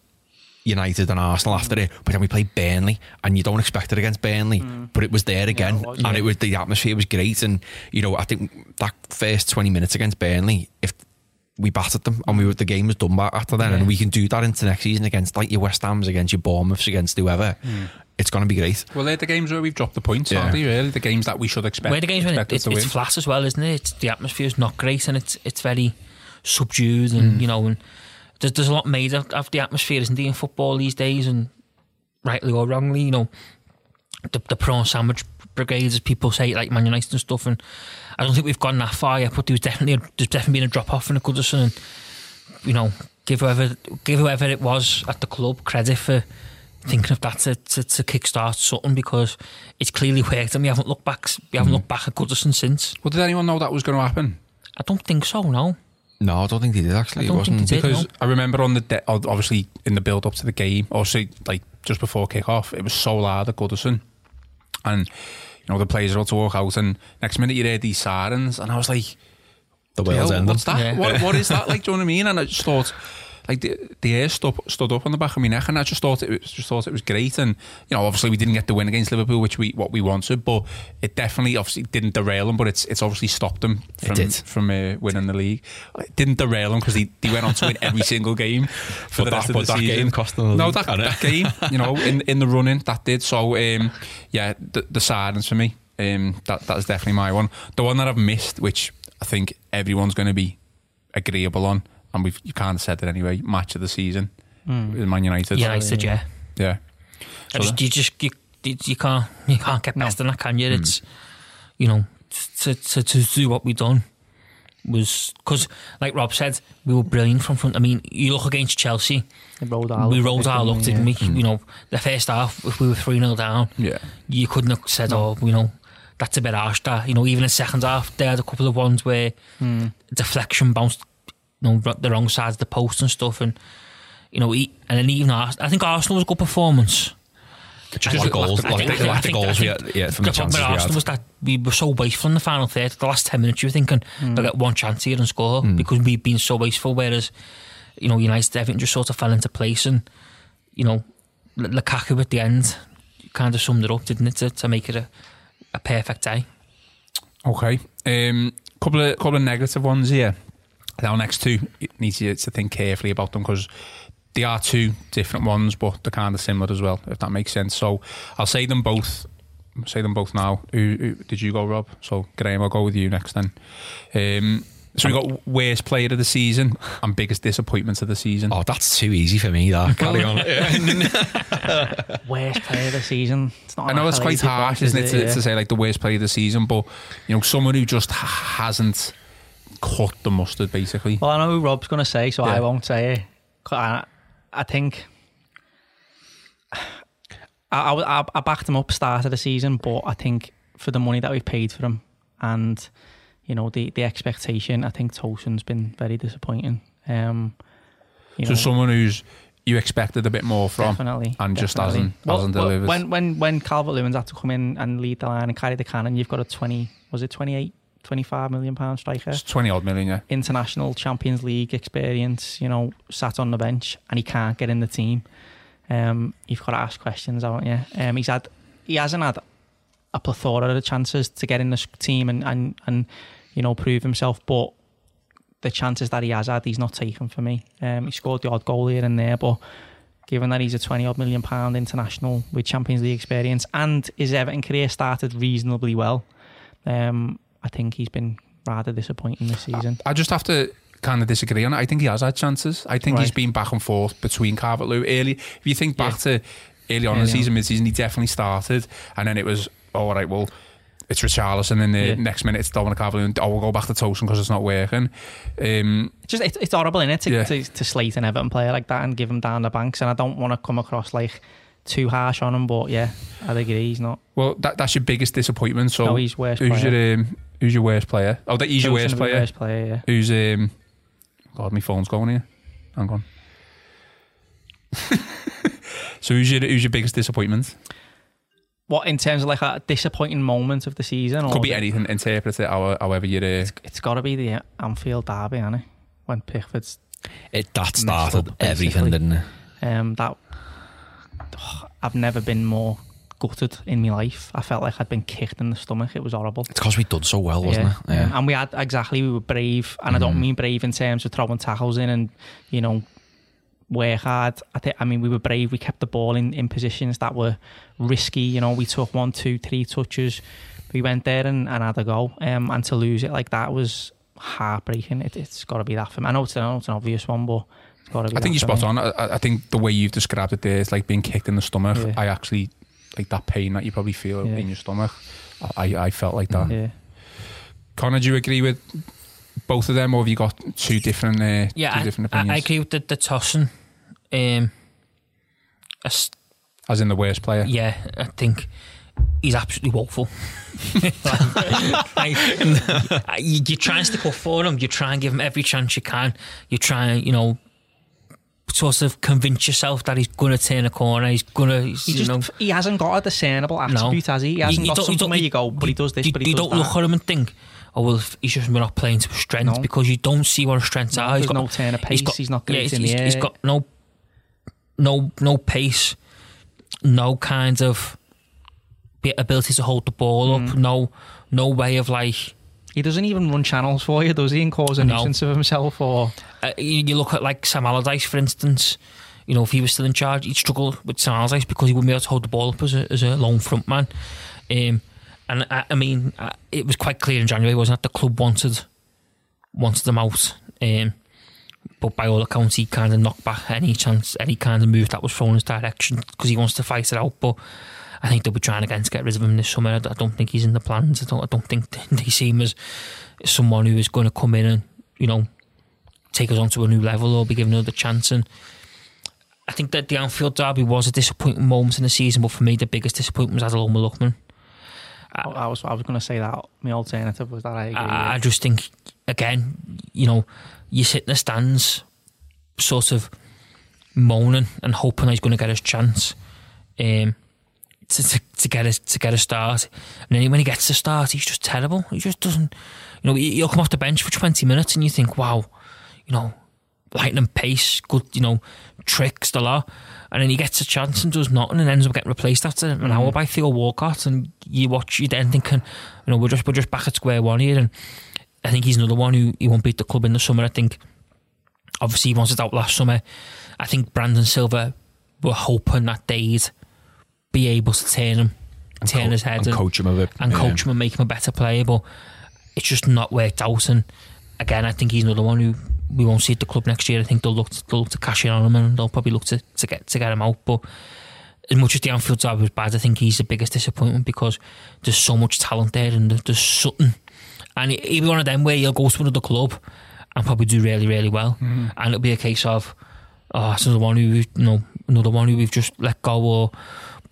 United and Arsenal after it, but then we played Burnley, and you don't expect it against Burnley, mm. but it was there again, yeah, it was, and yeah. it was the atmosphere was great, and you know I think that first twenty minutes against Burnley, if we battered them, and we were, the game was done after then, yeah. and we can do that into next season against like your West Hams, against your Bournemouths, against whoever. Mm. It's going to be great. Well, they're the games where we've dropped the points, yeah. aren't they? Really, the games that we should expect. Where the games when it, it, it's flat as well, isn't it? It's, the atmosphere is not great, and it's it's very subdued, and mm. you know and. There's, there's a lot made of, of the atmosphere, isn't there, in football these days, and rightly or wrongly, you know, the, the prawn sandwich brigades, as people say, like Man United and stuff. And I don't think we've gone that far yet, but there was definitely a, there's definitely been a drop off in the Goodison, and you know, give whoever give whoever it was at the club credit for thinking of that to, to, to kickstart something, because it's clearly worked, and we haven't looked back. We haven't mm. looked back at Goodison since. Well, did anyone know that was going to happen? I don't think so. No. No, I don't think they did actually. It wasn't did, because no. I remember on the de- obviously in the build up to the game, or like just before kick off, it was so loud at Goodison. and you know the players are all to walk out, and next minute you heard these sirens, and I was like, the whale's ending. What's that? Yeah. What, what is that? Like, do you know what I mean? And I just thought, like, the, the air stood, stood up on the back of my neck, and I just thought it was, just thought it was great. And you know, obviously we didn't get the win against Liverpool, which we what we wanted, but it definitely obviously didn't derail them. But it's it's obviously stopped them from from uh, winning the league. It didn't derail them because they, they went on to win every single game for but the that, rest of the that season. Game cost them. No, that, that game, you know, in in the running that did. So um, yeah, the, the silence for me, um, that that is definitely my one. The one that I've missed, which I think everyone's going to be agreeable on, and we've you can't have said it anyway, match of the season, mm. with Man United. United, yeah. Yeah. So just, you just you, you can't you can't get past no. that, can you? Mm. It's, you know, to to to do what we've done was because, like Rob said, we were brilliant from front. I mean, you look against Chelsea, we rolled our we rolled our luck, didn't we? Yeah. Mm. You know, the first half, if we were three nil down, yeah, you couldn't have said, no. oh, you know. That's a bit harsh, that. You know, even in the second half, they had a couple of ones where mm. deflection bounced, you know, the wrong side of the post and stuff. And, you know, he, and then even Arsenal, I think Arsenal was a good performance. Just the goals, like the goals, yeah, yeah, from the chances we had. Arsenal was that we were so wasteful in the final third. The last ten minutes, you were thinking, mm. they'll get one chance here and score mm. because we've been so wasteful. Whereas, you know, United, everything just sort of fell into place. And, you know, Lukaku at the end kind of summed it up, didn't it, to, to make it a. A perfect day. Okay, um, couple of couple of negative ones here. Now, next two, it needs you to think carefully about them because they are two different ones, but they're kind of similar as well, if that makes sense. So I'll say them both. Say them both now. Who, who did you go, Rob? So Graham, I'll go with you next then. Um, so we got worst player of the season and biggest disappointment of the season. Oh, that's too easy for me, that. Carry on. Worst player of the season. It's not I know it's quite harsh, isn't it, it to, yeah. to say like the worst player of the season, but you know, someone who just hasn't cut the mustard, basically. Well, I know who Rob's going to say, so yeah. I won't say it. I, I think I, I, I backed him up start of the season, but I think for the money that we paid for him and you know, the, the expectation, I think Tosin's been very disappointing. Um, you so know, someone who's you expected a bit more from definitely, and definitely. just hasn't, well, hasn't well, delivered. When when, when Calvert-Lewin's had to come in and lead the line and carry the cannon, you've got a twenty, was it twenty-eight, twenty-five million pound striker? It's twenty odd million, yeah. International Champions League experience, you know, sat on the bench and he can't get in the team. Um, you've got to ask questions, haven't you? Um, he's had, he hasn't had a plethora of chances to get in the team and, and, and you know, prove himself, but the chances that he has had, he's not taken for me. Um, he scored the odd goal here and there, but given that he's a twenty odd million pound international with Champions League experience and his Everton career started reasonably well, um, I think he's been rather disappointing this season. I, I just have to kind of disagree on it. I think he has had chances. I think right. he's been back and forth between Calvert-Lewin early. If you think back yeah. to early on in the season, mid-season, he definitely started, and then it was, oh, all right, well, it's Richarlison, and the yeah. next minute it's Dominic Calvert-Lewin. Oh, we'll go back to Tosin because it's not working. Um, just it's, it's horrible, isn't it, to, yeah. to, to slate an Everton player like that and give him down the banks. And I don't want to come across like too harsh on him, but yeah, I agree he's not. Well, that that's your biggest disappointment. So no, he's worst. Who's player. your um, who's your worst player? Oh, that he's Tosin your worst player. Worst player yeah. Who's um? God, my phone's going here. Hang on. So who's your who's your biggest disappointment? What, in terms of like a disappointing moment of the season? Or could be anything, interpret it however you're... Uh, it's, it's got to be the Anfield derby, hasn't it? When Pickford's... It, that started up, everything, didn't it? Um, that... Oh, I've never been more gutted in my life. I felt like I'd been kicked in the stomach. It was horrible. It's because we'd done so well, wasn't yeah. it? Yeah. And we had, exactly, we were brave. And mm. I don't mean brave in terms of throwing tackles in and, you know... work hard. I think. I mean, we were brave. We kept the ball in, in positions that were risky. You know, we took one, two, three touches. We went there and, and had a go. Um, and to lose it like that was heartbreaking. It, it's got to be that for me. I know it's, I know it's an obvious one, but it's got to be. I think you're spot on. I, I think the way you've described it there, it's like being kicked in the stomach. Yeah. I actually like that pain that you probably feel yeah. in your stomach. I, I felt like that. Yeah. Connor, do you agree with both of them, or have you got two different? Uh, yeah, two I, different opinions? I, I agree with the, the Tosin. Um, st- As in the worst player? Yeah, I think he's absolutely woeful. like, like, you, you try and stick up for him, you try and give him every chance you can, you try and, you know, sort of convince yourself that he's going to turn a corner. He's going to. He, just, know, he hasn't got a discernible attribute, no. has he? He hasn't you, you got something where you go, but he does this, you, but he you does that. You don't look at him and think, oh, well, he's just not playing to his strengths, no. because you don't see what his strengths no, are. He's got no turn of pace. He's, got, he's not great yeah, in he's, the air. He's got no, no, no pace, no kind of ability to hold the ball mm. up, no, no way of like. He doesn't even run channels for you, does he, and cause a no. nuisance of himself? Or uh, you look at like Sam Allardyce, for instance. You know, if he was still in charge, he'd struggle with Sam Allardyce because he wouldn't be able to hold the ball up as a, as a lone front man. Um, and I, I mean, I, it was quite clear in January, wasn't it? The club wanted wanted him out, um, but by all accounts, he kind of knocked back any chance, any kind of move that was thrown in his direction because he wants to fight it out, but. I think they'll be trying again to get rid of him this summer. I don't think he's in the plans. I don't. I don't think they see him as someone who is going to come in and, you know, take us on to a new level or be given another chance. And I think that the Anfield derby was a disappointing moment in the season. But for me, the biggest disappointment was Adil O'Malley. I, I was. I was going to say that my alternative was that I. Agree I, I just think again, you know, you sit in the stands, sort of moaning and hoping that he's going to get his chance. Um. To, to get a to get a start, and then when he gets a start, he's just terrible. He just doesn't, you know. He'll come off the bench for twenty minutes, and you think, wow, you know, lightning pace, good, you know, tricks the lot, and then he gets a chance and does nothing, and ends up getting replaced after an mm-hmm. hour by Theo Walcott. And you watch, you then thinking, you know, we're just we're just back at square one here. And I think he's another one who he won't beat the club in the summer. I think, obviously, he wanted out last summer. I think Brandon Silva were hoping that they'd be able to turn him, and turn co- his head, and, and coach him a bit, and coach yeah. him and make him a better player. But it's just not worked out. And again, I think he's another one who we won't see at the club next year. I think they'll look to, they'll look to cash in on him, and they'll probably look to, to get to get him out. But as much as the Anfield derby was bad, I think he's the biggest disappointment because there's so much talent there, and there's something. And he'll be one of them where he'll go to another club and probably do really, really well, mm. and it'll be a case of, oh, that's another one who you know, another one who we've just let go or.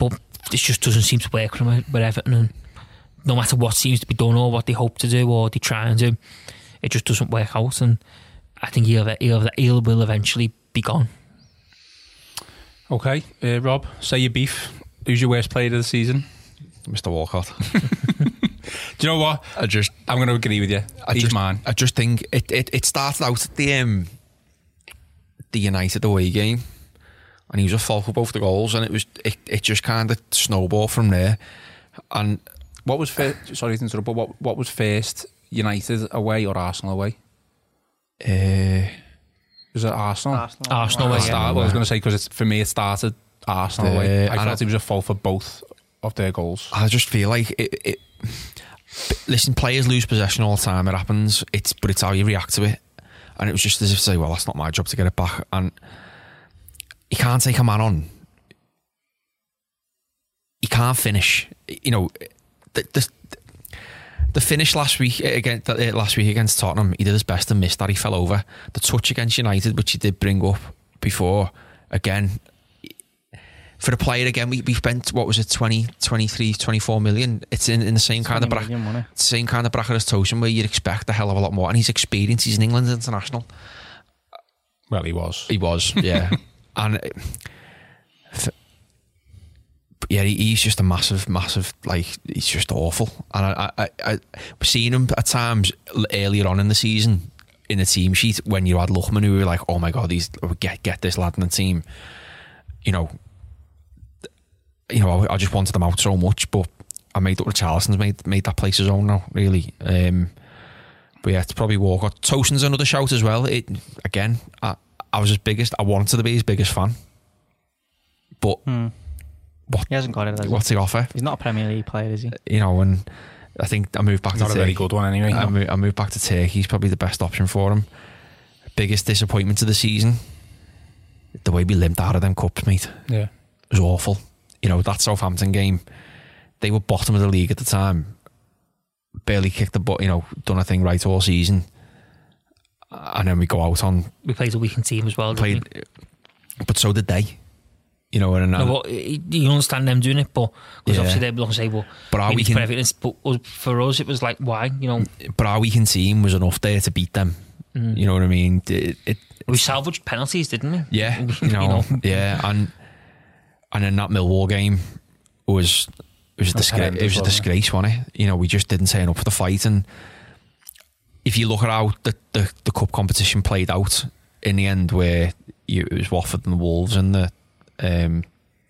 But this just doesn't seem to work for him with Everton, and no matter what seems to be done or what they hope to do or they try and do, it just doesn't work out. And I think he'll he'll, he'll will eventually be gone. Okay, uh, Rob, say your beef. Who's your worst player of the season? Mister Walcott. Do you know what? I just I'm going to agree with you. I He's just, mine. I just think it it, it started out at the um, the United away game. And he was a fault for both the goals, and it was it, it just kind of snowballed from there. And what was first? Sorry to interrupt, but what what was first? United away or Arsenal away? Uh, was it Arsenal? Arsenal, Arsenal away. Yeah. Well, I was going to say because for me it started Arsenal the, away. I thought it was a fault for both of their goals. I just feel like it. it listen, players lose possession all the time. It happens. It's but it's how you react to it. And it was just as if to say, well, that's not my job to get it back. And he can't take a man on. He can't finish. You know, the the, the finish last week against last week against Tottenham, he did his best and missed that. He fell over. The touch against United, which he did bring up before, again, for the player again, we we spent what was it twenty, twenty-three, twenty-four million. It's in, in the same kind of bracket, same kind of bracket as Tosin, where you'd expect a hell of a lot more. And he's experienced. He's an England international. Well, he was. He was. Yeah. And for, yeah, he's just a massive, massive, like, he's just awful. And I, I, I, I've seen him at times earlier on in the season in the team sheet when you had Luchman, who were like, oh my God, he's, get get this lad in the team. You know, you know, I, I just wanted him out so much, but I made up Richarlison's made made that place his own now, really. Um, but yeah, it's probably Walcott. Tosin's another shout as well. It again, I, I was his biggest. I wanted to be his biggest fan, but hmm. what, he hasn't got it. Has what's he? He offer? He's not a Premier League player, is he? You know, and I think I moved back not to not a Turkey. Very good one anyway. I, no. moved, I moved back to Turkey. He's probably the best option for him. Biggest disappointment of the season: the way we limped out of them cups, mate. Yeah, it was awful. You know, that Southampton game, they were bottom of the league at the time. Barely kicked the ball. You know, done a thing right all season. And then we go out on. We played a weakened team as well. Played, didn't we? But so did they. You know, and no, but you understand them doing it, but because yeah. obviously they're going to say, "Well, but our weekend, for everything." But for us, it was like, "Why?" You know. But our weakened team was enough there to beat them. Mm. You know what I mean? It, it, We salvaged penalties, didn't we? Yeah, you know, you know. yeah, and and in that Millwall game was it was a disgrace. It was a disgrace, wasn't it? You know, we just didn't turn up for the fight. And if you look at how the the, the cup competition played out in the end, where you, it was Watford and the Wolves in the um,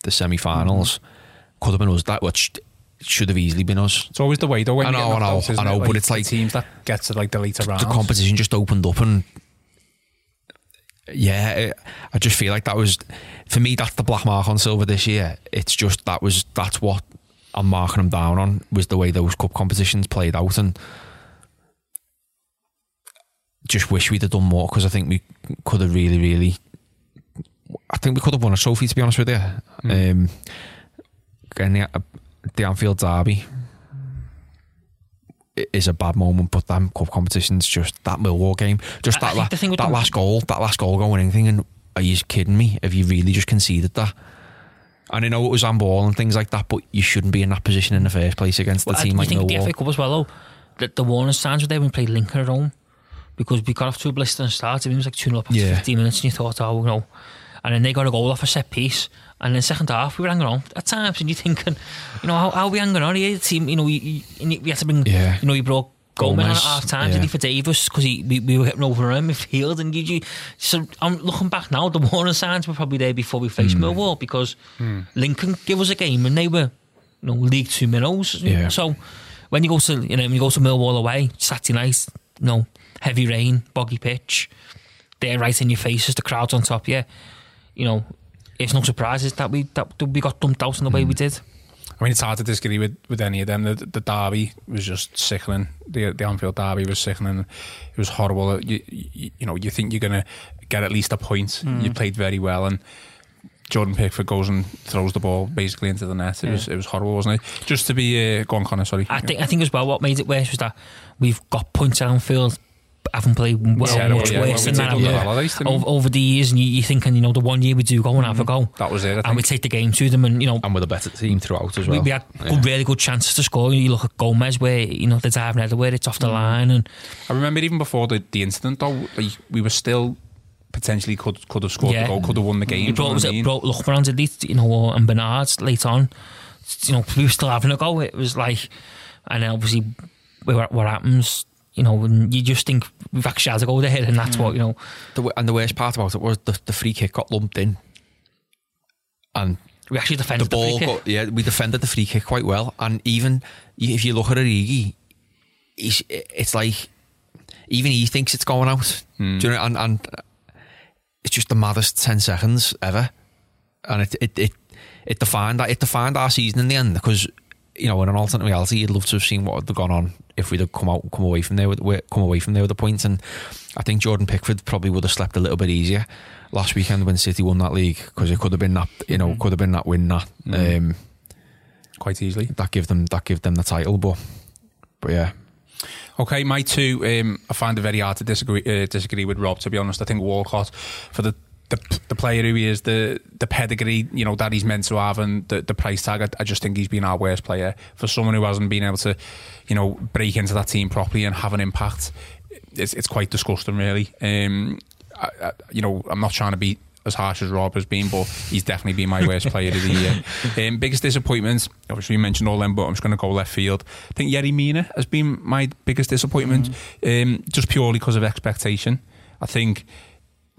the semi-finals, mm-hmm. could have been us. That which should have easily been us. It's always the way, though. When I know, I know, out, I know. It? Like, but it's like teams that get to like the later rounds. The competition just opened up, and yeah, it, I just feel like that was, for me, that's the black mark on Silva this year. It's just that was that's what I'm marking him down on, was the way those cup competitions played out, and just wish we'd have done more, because I think we could have really, really, I think we could have won a trophy, to be honest with you. Mm. Um, and the, uh, the Anfield derby is a bad moment, but that cup competition's just that Millwall game, just I, that I la- that them- last goal, that last goal going anything. And are you kidding me? Have you really just conceded that? And I know it was handball and things like that, but you shouldn't be in that position in the first place against well, the team I, like Millwall. I think the F A Cup as well, though, that the warning signs were there when we played Lincoln at home, because we got off to a blistering start. It was like two nil after yeah. fifteen minutes, and you thought, oh, no. And then they got a goal off a set piece, and then second half we were hanging on at times, and you're thinking, you know, how, how are we hanging on here? The team, you know, we, we had to bring, yeah. you know, you brought Gomez on at half time, yeah. did he, for Davis, because we, we were getting over him midfield, and you, you, so I'm looking back now, the warning signs were probably there before we faced mm. Millwall, because mm. Lincoln gave us a game, and they were, you know, League Two minnows. Yeah. So when you go to, you know, when you go to Millwall away Saturday night, you know, heavy rain, boggy pitch, they're right in your faces, the crowd's on top, yeah. You know, it's no surprises that we that we got dumped out in the way mm. we did. I mean, it's hard to disagree with, with any of them. The, the derby was just sickening. The the Anfield derby was sickening. It was horrible. You, you, you know, you think you're going to get at least a point. Mm. You played very well, and Jordan Pickford goes and throws the ball basically into the net. It yeah. was it was horrible, wasn't it? Just to be uh, go on, Connor. Sorry. I think I think as well, what made it worse was that we've got points at Anfield. Haven't played well, yeah, much yeah, worse well, than we that yeah. over, over the years, and you, you're thinking, you know, the one year we do go and mm-hmm. have a go, that was it, I think. And we take the game to them, and you know, and with a better team throughout as well. We, we had yeah. good, really good chances to score. You look at Gomez, where you know the diving header, where it's off the mm-hmm. line, and I remember even before the, the incident, though, like, we were still potentially could could have scored yeah. the goal, could have won the game. We brought, was it, brought Luchman's elite, you know, and Bernard late on. You know, we were still having a go. It was like, and obviously, what, what happens? You know, and you just think we've actually had to go there, and that's mm. what, you know. The, and the worst part about it was the, the free kick got lumped in, and we actually defended the, the ball. Free kick. Got, yeah, we defended the free kick quite well, and even if you look at Origi, he's, it's like even he thinks it's going out. Mm. Do you know? And, and it's just the maddest ten seconds ever, and it it it, it defined it defined our season in the end, because, you know, in an alternate reality, you'd love to have seen what would have gone on if we'd have come out, come away from there with, come away from there with a point. And I think Jordan Pickford probably would have slept a little bit easier last weekend when City won that league, because it could have been that, you know, could have been that win that mm. um, quite easily that give them that give them the title. But but yeah, okay. My two, um, I find it very hard to disagree uh, disagree with Rob. To be honest, I think Walcott, for the. The, the player who he is, the the pedigree, you know, that he's meant to have, and the, the price tag, I, I just think he's been our worst player. For someone who hasn't been able to, you know, break into that team properly and have an impact, it's it's quite disgusting, really. Um, I, I, you know, I'm not trying to be as harsh as Rob has been, but he's definitely been my worst player of the year. Um, biggest disappointments, obviously you mentioned all them, but I'm just going to go left field. I think Yerry Mina has been my biggest disappointment, mm-hmm. um, just purely because of expectation. I think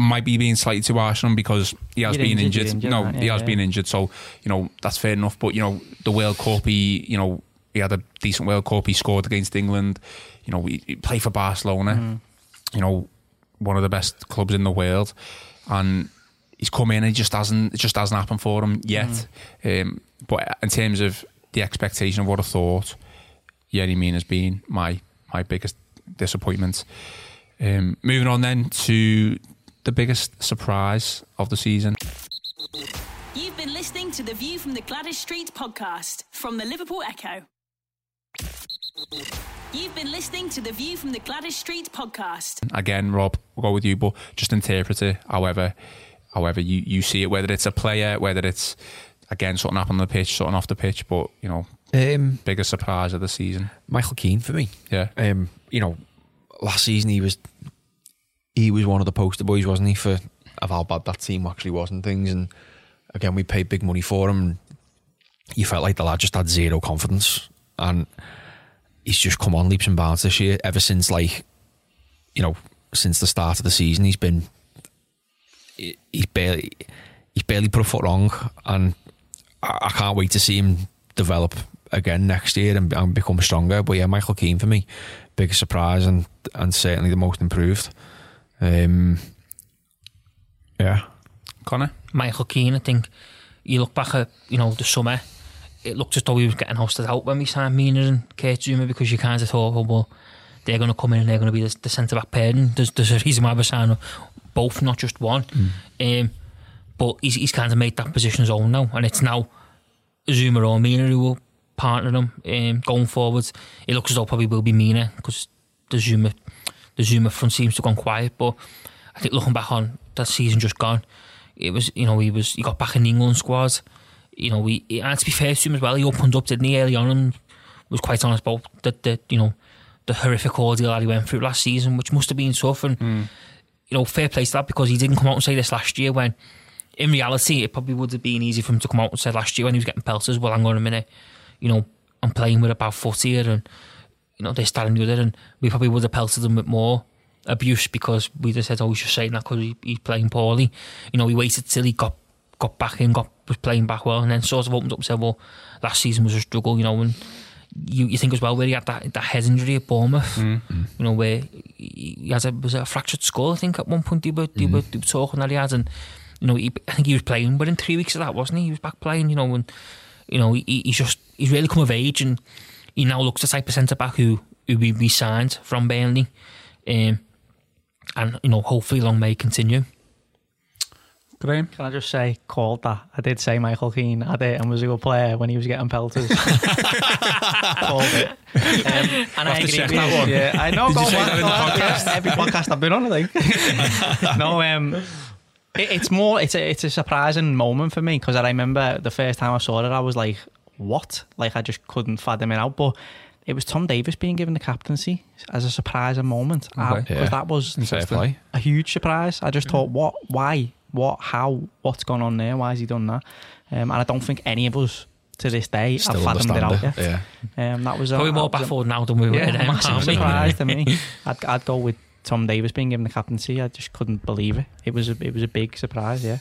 might be being slightly too harsh on him because he has You're been injured. injured. injured no, right? yeah, he has yeah. been injured, so you know that's fair enough. But you know the World Cup, he you know he had a decent World Cup. He scored against England. You know he, he played for Barcelona. Mm. You know, one of the best clubs in the world, and he's come in and it just hasn't it just hasn't happened for him yet. Mm. Um, but in terms of the expectation of what I thought, Yerry Mina has been my my biggest disappointment. Um, moving on then to the biggest surprise of the season. You've been listening to the View from the Gladys Street podcast from the Liverpool Echo. You've been listening to the View from the Gladys Street podcast. Again, Rob, we'll go with you, but just interpret it however, however you, you see it, whether it's a player, whether it's, again, something up on the pitch, something off the pitch, but, you know, um, biggest surprise of the season. Michael Keane for me. Yeah. Um, you know, last season he was he was one of the poster boys, wasn't he, for of how bad that team actually was and things. And again, we paid big money for him. And you felt like the lad just had zero confidence, and he's just come on leaps and bounds this year. Ever since, like, you know, since the start of the season, he's been he's barely he's barely put a foot wrong, and I, I can't wait to see him develop again next year and, and become stronger. But yeah, Michael Keane for me, biggest surprise and and certainly the most improved. Um, yeah, Connor, Michael Keane. I think you look back at, you know, the summer, it looked as though he was getting hosted out when we signed Mina and Kurt Zouma, because you kind of thought, oh, well, they're going to come in and they're going to be the, the centre-back pairing. There's, there's a reason why we're signing both, not just one. Mm. Um, but he's, he's kind of made that position his own now, and it's now Zouma or Mina who will partner him um, going forwards. It looks as though probably will be Mina, because the Zouma, the Zouma front seems to have gone quiet. But I think looking back on that season just gone, it was, you know, he was he got back in the England squad. You know, we, and to be fair to him as well, he opened up, didn't he, early on, and was quite honest about the, the you know, the horrific ordeal that he went through last season, which must have been tough. And, mm. you know, fair play to that, because he didn't come out and say this last year, when in reality it probably would have been easy for him to come out and say last year when he was getting pelters, well, hang on a minute, you know, I'm playing with about foot here, and, you know, they're standing with it, and we probably would have pelted him with more abuse, because we just said, oh, he's just saying that because he, he's playing poorly. You know, he waited till he got got back in, got was playing back well, and then sort of opened up and said, well, last season was a struggle, you know. And you, you think as well where he had that, that head injury at Bournemouth, mm-hmm. you know, where he had a, was it a fractured skull, I think, at one point they were, they mm-hmm. were, they were talking that he had, and, you know, he, I think he was playing within three weeks of that, wasn't he? He was back playing, you know, and, you know, he, he's just, he's really come of age, and he now looks the type of centre-back who, who we, we signed from Burnley. Um, and, you know, hopefully long may continue. Graham? Can I just say, called that. I did say Michael Keane had it and was a good player when he was getting pelters. Called it. Um, and I, I agree with that one. Yeah, I know. Did you say that in the podcast? Every podcast I've been on, I think. No, um, it, it's more, it's a, it's a surprising moment for me, because I remember the first time I saw it, I was like, what? Like, I just couldn't fathom it out, but it was Tom Davis being given the captaincy as a surprising moment, because okay, yeah. that was a, a huge surprise. I just mm. thought, what, why, what, how, what's gone on there? Why has he done that? Um, and I don't think any of us to this day still have fathomed it out yet. Yeah. Yeah. Um, that was probably a, more baffled now than we were. Yeah, massive surprise to me. I'd, I'd go with Tom Davis being given the captaincy. I just couldn't believe it. It was a, it was a big surprise. Yeah.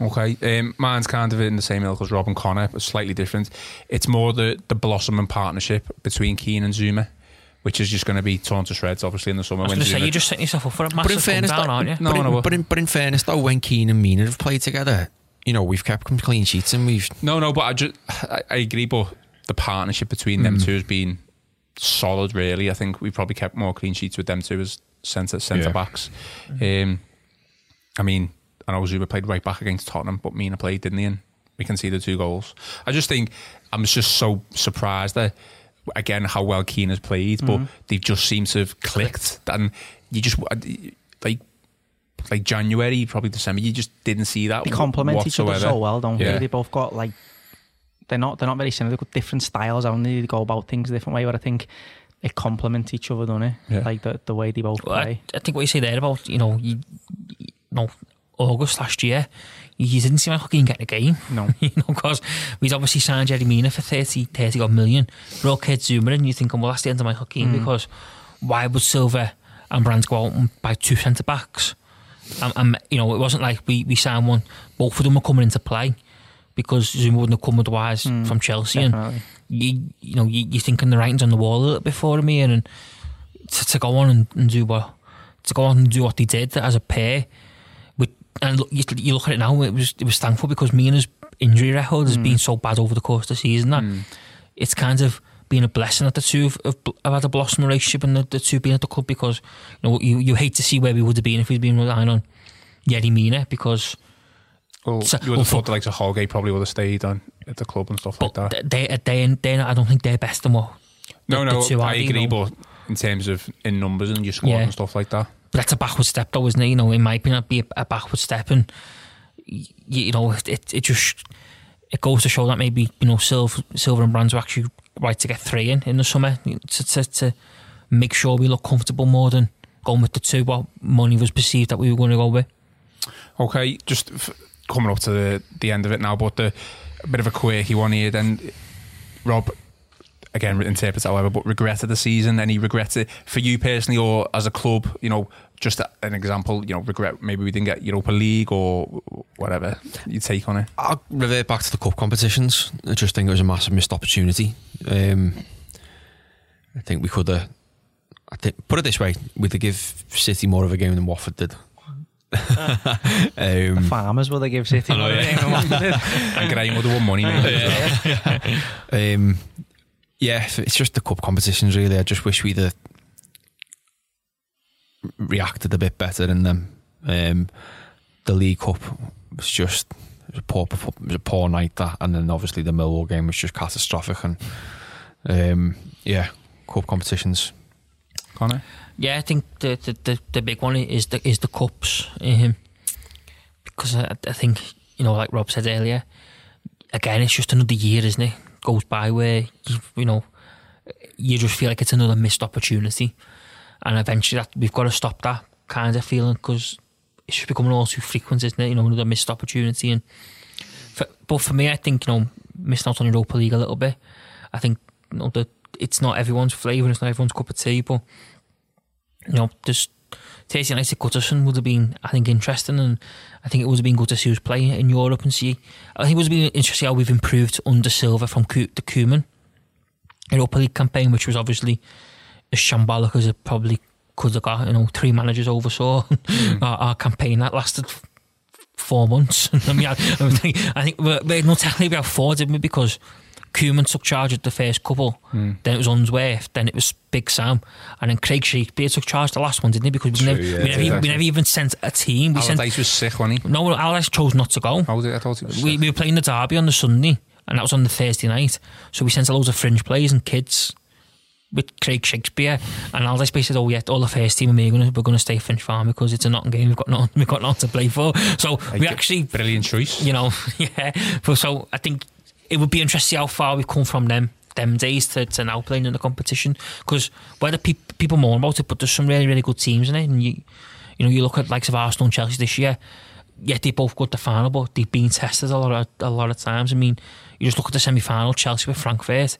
Okay, um, mine's kind of in the same ilk as Rob and Connor, but slightly different. It's more the, the blossoming partnership between Keane and Zouma, which is just going to be torn to shreds, obviously, in the summer. I was going to say, you're just setting yourself up for a massive come down, aren't you? No, no. But in, but in fairness, though, when Keane and Mina have played together, you know, we've kept clean sheets and we've... No, no, but I, just, I, I agree, but the partnership between mm. them two has been solid, really. I think we probably kept more clean sheets with them two as centre, centre-backs. Yeah. Um, I mean... I know Zouma played right back against Tottenham, but Mina played, didn't he? And we can see the two goals. I just think I'm just so surprised that, again, how well Keane has played, mm-hmm. but they've just seemed to have clicked. And you just, like, like January, probably December, you just didn't see that. They complement whatsoever. Each other so well, don't yeah. they? They both got, like, they're not they're not very similar. They've got different styles, haven't they? They go about things a different way, but I think it complements each other, don't it? Yeah. Like the, the way they both well, play. I, I think what you say there about, you know, you, you know, August last year, you didn't see Michael Keane getting a game. No. You know, because we'd obviously signed Yerry Mina for thirty, thirty odd million. Real Kurt Zouma, and you think, well, that's the end of Michael Keane, mm. because why would Silva and Brandt go out and buy two centre backs? And, and, you know, it wasn't like we, we signed one, both of them were coming into play, because Zouma wouldn't have come otherwise mm. from Chelsea. Definitely. And you, you know, you, you're thinking the writing's on the wall a little bit for him here, and to, to go on and, and do what to go on and do what they did as a pair. And look, you, you look at it now, it was it was thankful, because Mina's injury record has mm. been so bad over the course of the season that mm. it's kind of been a blessing that the two have, have, have had a blossoming relationship, and the, the two being at the club, because you know you, you hate to see where we would have been if we'd been relying on Yerry Mina, because well, you would have well, thought the likes of Holgate probably would have stayed on at the club and stuff like that. They they they I don't think they're best in what. No, the, no, the two I are, agree, you know? But in terms of in numbers and your squad yeah. and stuff like that. But that's a backward step, though, isn't it? You know, in my opinion, it'd be a, a backward step, and you, you know, it it just it goes to show that maybe, you know, Silver, Silver and Brands were actually right to get three in in the summer to to, to make sure we look comfortable more than going with the two what money was perceived that we were going to go with. Okay, just f- coming up to the, the end of it now, but the, a bit of a quirky one here then. Rob, again, interprets however, but regretted the season. Any regrets it for you personally or as a club? You know, just an example, you know, regret maybe we didn't get Europa League or whatever you take on it. I'll revert back to the cup competitions. I just think it was a massive missed opportunity. Um, I think we could have, I think, put it this way, we'd have give City more of a game than Watford did. Uh, um, the farmers will they give City know, yeah. and Graham would have won money yeah. um, yeah it's just the cup competitions really. I just wish we'd have reacted a bit better in them. Um, the League Cup was just it was a poor, it was a poor night that, and then obviously the Millwall game was just catastrophic. And um, yeah cup competitions. Connor? Yeah, I think the, the, the, the big one is the is the cups, um, because I, I think, you know, like Rob said earlier, again it's just another year, isn't it? Goes by where you, you know you just feel like it's another missed opportunity, and eventually that we've got to stop that kind of feeling, because it's just becoming all too frequent, isn't it? You know, another missed opportunity. And for, but for me, I think, you know, missing out on Europa League a little bit. I think, you know, the, it's not everyone's flavour, it's not everyone's cup of tea, but. You know, just Thursday night at Goodison would have been, I think, interesting, and I think it would have been good to see us play in Europe and see. I think it would have been interesting how we've improved under Silva from Cu- the Koeman Europa League campaign, which was obviously as shambolic as it probably could have got. You know, three managers oversaw mm. our, our campaign that lasted f- four months. I mean, I, I think, I think we're, we're not technically about four, didn't we? Because Koeman took charge of the first couple, mm. then it was Unsworth, then it was Big Sam, and then Craig Shakespeare took charge of the last one, didn't he? Because we never, True, yeah, we, never exactly. even, we never even sent a team. We Allardyce sent, was sick, wasn't he? No, Allardyce chose not to go. I, was, I thought he was we, sick. We were playing the derby on the Sunday, and that was on the Thursday night, so we sent a loads of fringe players and kids with Craig Shakespeare, and Allardyce basically said, oh yeah, all the first team, and we're going we're gonna stay Finch Farm because it's a Nottingham game, we've got nothing, we've got nothing to play for. So I we actually... Brilliant choice. You know, yeah. But so I think... It would be interesting to see how far we've come from them them days to, to now playing in the competition, because whether pe- people moan about it, but there's some really really good teams in it, and you you know you look at likes of Arsenal and Chelsea this year. Yeah, they both got the final, but they've been tested a lot of, a lot of times. I mean, you just look at the semi-final, Chelsea with Frankfurt,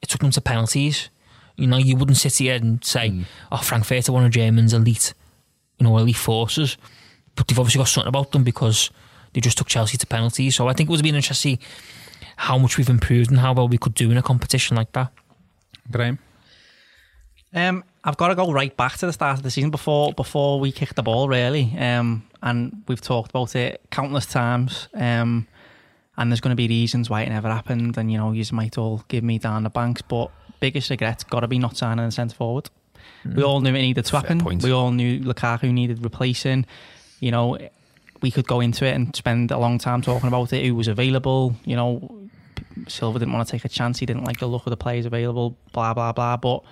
it took them to penalties. You know, you wouldn't sit here and say mm. oh, Frankfurt are one of Germany's elite, you know, elite forces, but they've obviously got something about them because they just took Chelsea to penalties. So I think it would be interesting to see how much we've improved and how well we could do in a competition like that. Graham? Um, I've got to go right back to the start of the season before before we kicked the ball, really. Um, and we've talked about it countless times. Um, and there's going to be reasons why it never happened. And, you know, you might all give me down the banks. But biggest regret's got to be not signing a centre-forward. Mm. We all knew it needed to happen. We all knew Lukaku needed replacing. You know, we could go into it and spend a long time talking about it, who was available, you know... Silva didn't want to take a chance, he didn't like the look of the players available, blah blah blah, but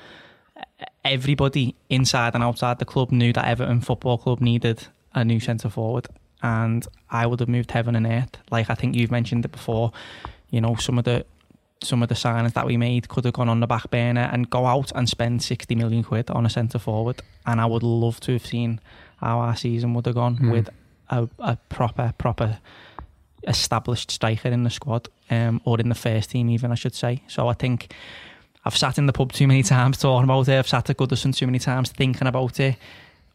everybody inside and outside the club knew that Everton Football Club needed a new centre forward, and I would have moved heaven and earth. Like, I think you've mentioned it before, you know, some of the some of the signings that we made could have gone on the back burner, and go out and spend sixty million quid on a centre forward, and I would love to have seen how our season would have gone mm. with a, a proper proper established striker in the squad, um, or in the first team even, I should say. So I think I've sat in the pub too many times talking about it, I've sat at Goodison too many times thinking about it.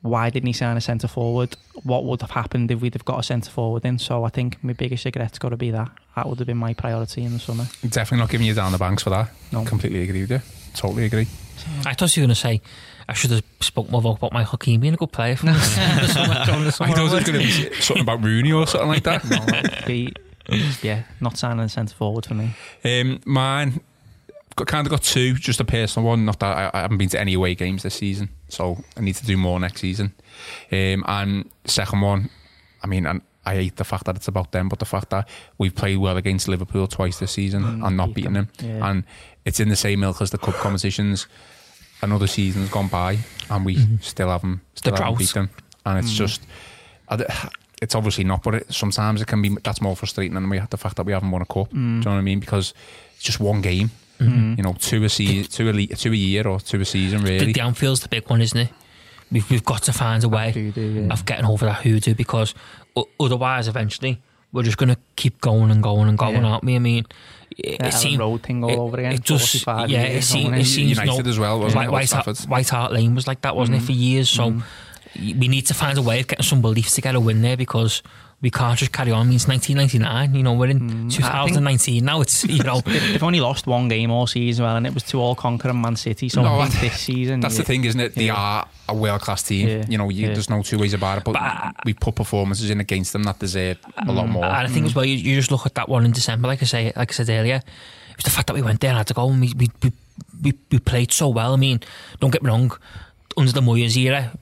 Why didn't he sign a centre forward? What would have happened if we'd have got a centre forward in? So I think my biggest regret's got to be that. That would have been my priority in the summer. Definitely not giving you down the banks for that. No, completely agree with you. Totally agree. I thought you were going to say I should have spoke more about Michael Keane being a good player from the summer, from the summer. I thought it was going to be something about Rooney or something like that. No, that'd be, yeah, not signing a centre forward for me. Um, mine, got, kind of got two, just a personal one. Not that I, I haven't been to any away games this season, so I need to do more next season. Um, and second one, I mean, and I hate the fact that it's about them, but the fact that we've played well against Liverpool twice this season mm, and not beaten them, yeah. And it's in the same ilk as the cup competitions. Another season's gone by and we mm-hmm. still haven't still haven't beat them, and it's mm. just it's obviously not, but it, sometimes it can be, that's more frustrating than we have the fact that we haven't won a cup. Mm. Do you know what I mean? Because it's just one game, mm-hmm. you know, two a season, two a, two a year or two a season really. The Anfield's the big one, isn't it? We've, we've got to find a way hoodoo, yeah. of getting over that hoodoo, because otherwise, eventually, we're just going to keep going and going and going, yeah. aren't we? I mean, it, yeah, it seems road thing all it, over again. It does, yeah. It, seem, it seems United no, as well. Wasn't yeah. it? White, Hart, White Hart Lane was like that, wasn't mm-hmm. it, for years? So mm-hmm. we need to find a way of getting some belief to get a win there, because we can't just carry on. I mean, it's nineteen ninety-nine. You know, we're in mm, two thousand nineteen now. It's, you know, they've only lost one game all season, well, and it was to all-conquering Man City. So no, I think this season, that's yeah. the thing, isn't it? They yeah. are a world-class team. Yeah. You know, you, yeah. there's no two ways about it. But, but we put performances in against them that deserve um, a lot more. And I think mm. as well, you, you just look at that one in December. Like I say, like I said earlier, it was the fact that we went there and had to go, and we we we, we, we played so well. I mean, don't get me wrong, under the Moyes era,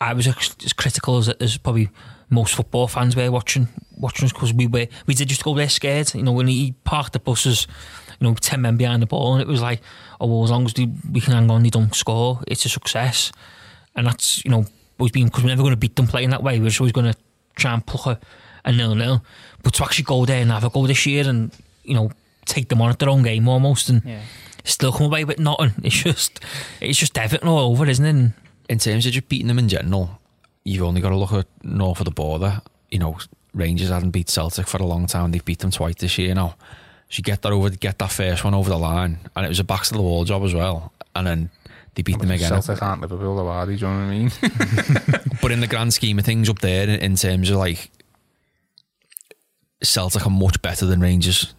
I was as critical as, as probably most football fans were watching watching us, because we were we did just go there scared. You know, when he parked the buses, you know, ten men behind the ball, and it was like, oh well, as long as we can hang on, they don't score, it's a success. And that's, you know, always been, because we're never going to beat them playing that way. We're just always going to try and pluck a, a nil-nil. But to actually go there and have a go this year, and you know, take them on at their own game almost, and yeah. still come away with nothing. It's just it's just Everton all over, isn't it? And in terms of just beating them in general, you've only got to look at north of the border. You know, Rangers hadn't beat Celtic for a long time. They've beat them twice this year now. So you get that over, get that first one over the line, and it was a backs to the wall job as well. And then they beat but them again. Celtic aren't Liverpool, though, are they? Do you know what I mean? But in the grand scheme of things, up there, in terms of like, Celtic are much better than Rangers.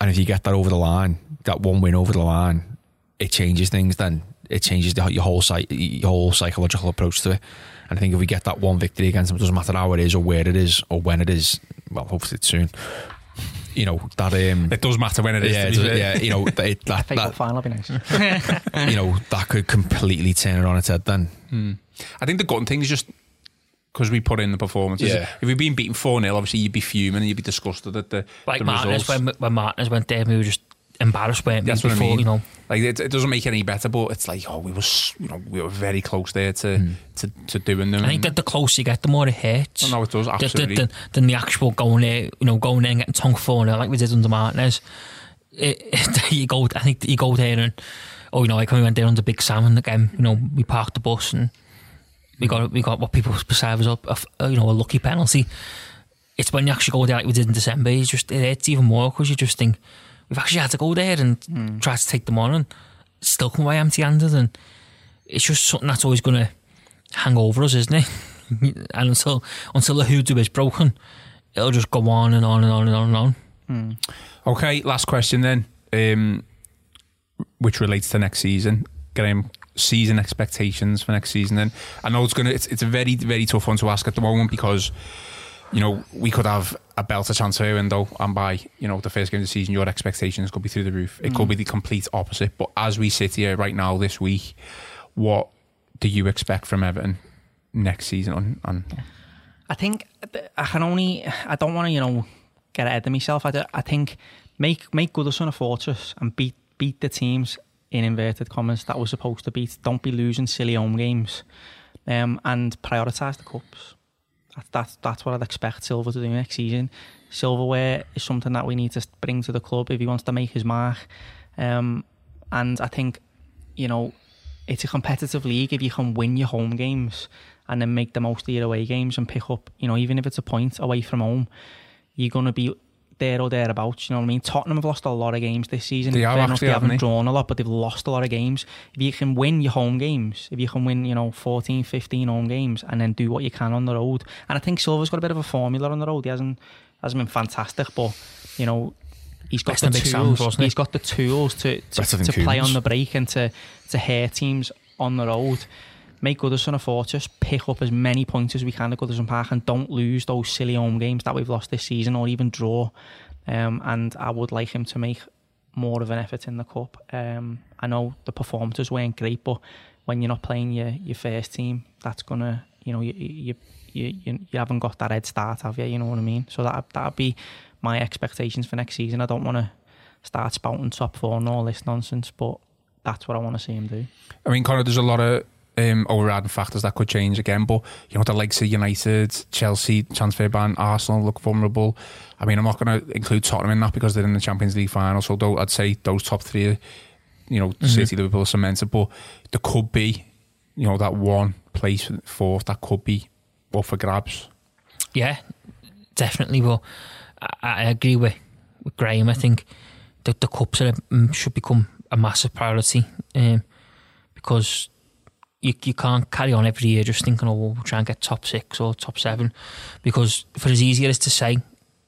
And if you get that over the line, that one win over the line, it changes things then. It changes the, your whole your whole psychological approach to it. And I think if we get that one victory against them, it doesn't matter how it is or where it is or when it is. Well, hopefully it's soon. You know, that... Um, it does matter when it is. Yeah, it does, yeah you know... It, that, I think that, final will be nice. You know, that could completely turn it on its head then. Hmm. I think the golden thing is just... because we put in the performances. Yeah. If we'd been beaten four nil, obviously you'd be fuming and you'd be disgusted at the, like the Martinez, results. Like when, when Martinez went there, we were just... embarrassed, weren't we? That's what before, I mean. You know, like it, it doesn't make it any better, but it's like, oh, we were, you know, we were very close there to mm. to, to doing them. I think that the closer you get, the more it hurts. Well, no, it does absolutely. Than the, the, the, the actual going there, you know, going there and getting tongue four like we did under Martinez. It, it, you go, I think you go there and oh, you know, like when we went there under Big Sam and again, you know, we parked the bus and we got we got what people perceive as a, a you know a lucky penalty. It's when you actually go there like we did in December. It's just it hurts even more because you just think, we've actually had to go there and mm. try to take them on and still come away empty-handed, and it's just something that's always going to hang over us, isn't it? And until until the hoodoo is broken, it'll just go on and on and on and on and on. Mm. Okay, last question then, um, which relates to next season. Graham, season expectations for next season then. I know it's gonna it's, it's a very, very tough one to ask at the moment because... you know, we could have a belter transfer window and by, you know, the first game of the season, your expectations could be through the roof. It mm. could be the complete opposite. But as we sit here right now this week, what do you expect from Everton next season? On, on? I think I can only... I don't want to, you know, get ahead of myself. I, do, I think make make Goodison a fortress and beat beat the teams, in inverted commas, that we're supposed to beat. Don't be losing silly home games. Um, and prioritise the cups. That's, that's what I'd expect Silva to do next season. Silverware is something that we need to bring to the club if he wants to make his mark. Um, and I think, you know, it's a competitive league. If you can win your home games and then make the most of your away games and pick up, you know, even if it's a point away from home, you're going to be there or thereabouts, you know what I mean? Tottenham have lost a lot of games this season. They, are Fair actually, enough, they haven't they? drawn a lot, but they've lost a lot of games. If you can win your home games, if you can win, you know, fourteen, fifteen home games and then do what you can on the road. And I think Silva's got a bit of a formula on the road. He hasn't hasn't been fantastic, but, you know, he's got, the tools, sound, he's got the tools to, to, to play on the break and to, to hurt teams on the road. Make Goodison a fortress, pick up as many points as we can at Goodison Park and don't lose those silly home games that we've lost this season or even draw. Um, and I would like him to make more of an effort in the Cup. Um, I know the performances weren't great, but when you're not playing your, your first team, that's going to, you know, you you, you you you haven't got that head start, have you? You know what I mean? So that that'd be my expectations for next season. I don't want to start spouting top four and all this nonsense, but that's what I want to see him do. I mean, Connor, there's a lot of Um, overriding factors that could change again, but you know, the likes of United, Chelsea transfer ban, Arsenal look vulnerable. I mean, I'm not going to include Tottenham in that because they're in the Champions League final, so though I'd say those top three, you know, mm-hmm. City, Liverpool, cemented, but there could be, you know, that one place, fourth, that could be up for grabs. Yeah, definitely. Well, I, I agree with, with Graham. I think that the cups are, should become a massive priority, um, because you you can't carry on every year just thinking, oh, we'll try and get top six or top seven, because for as easy as to say,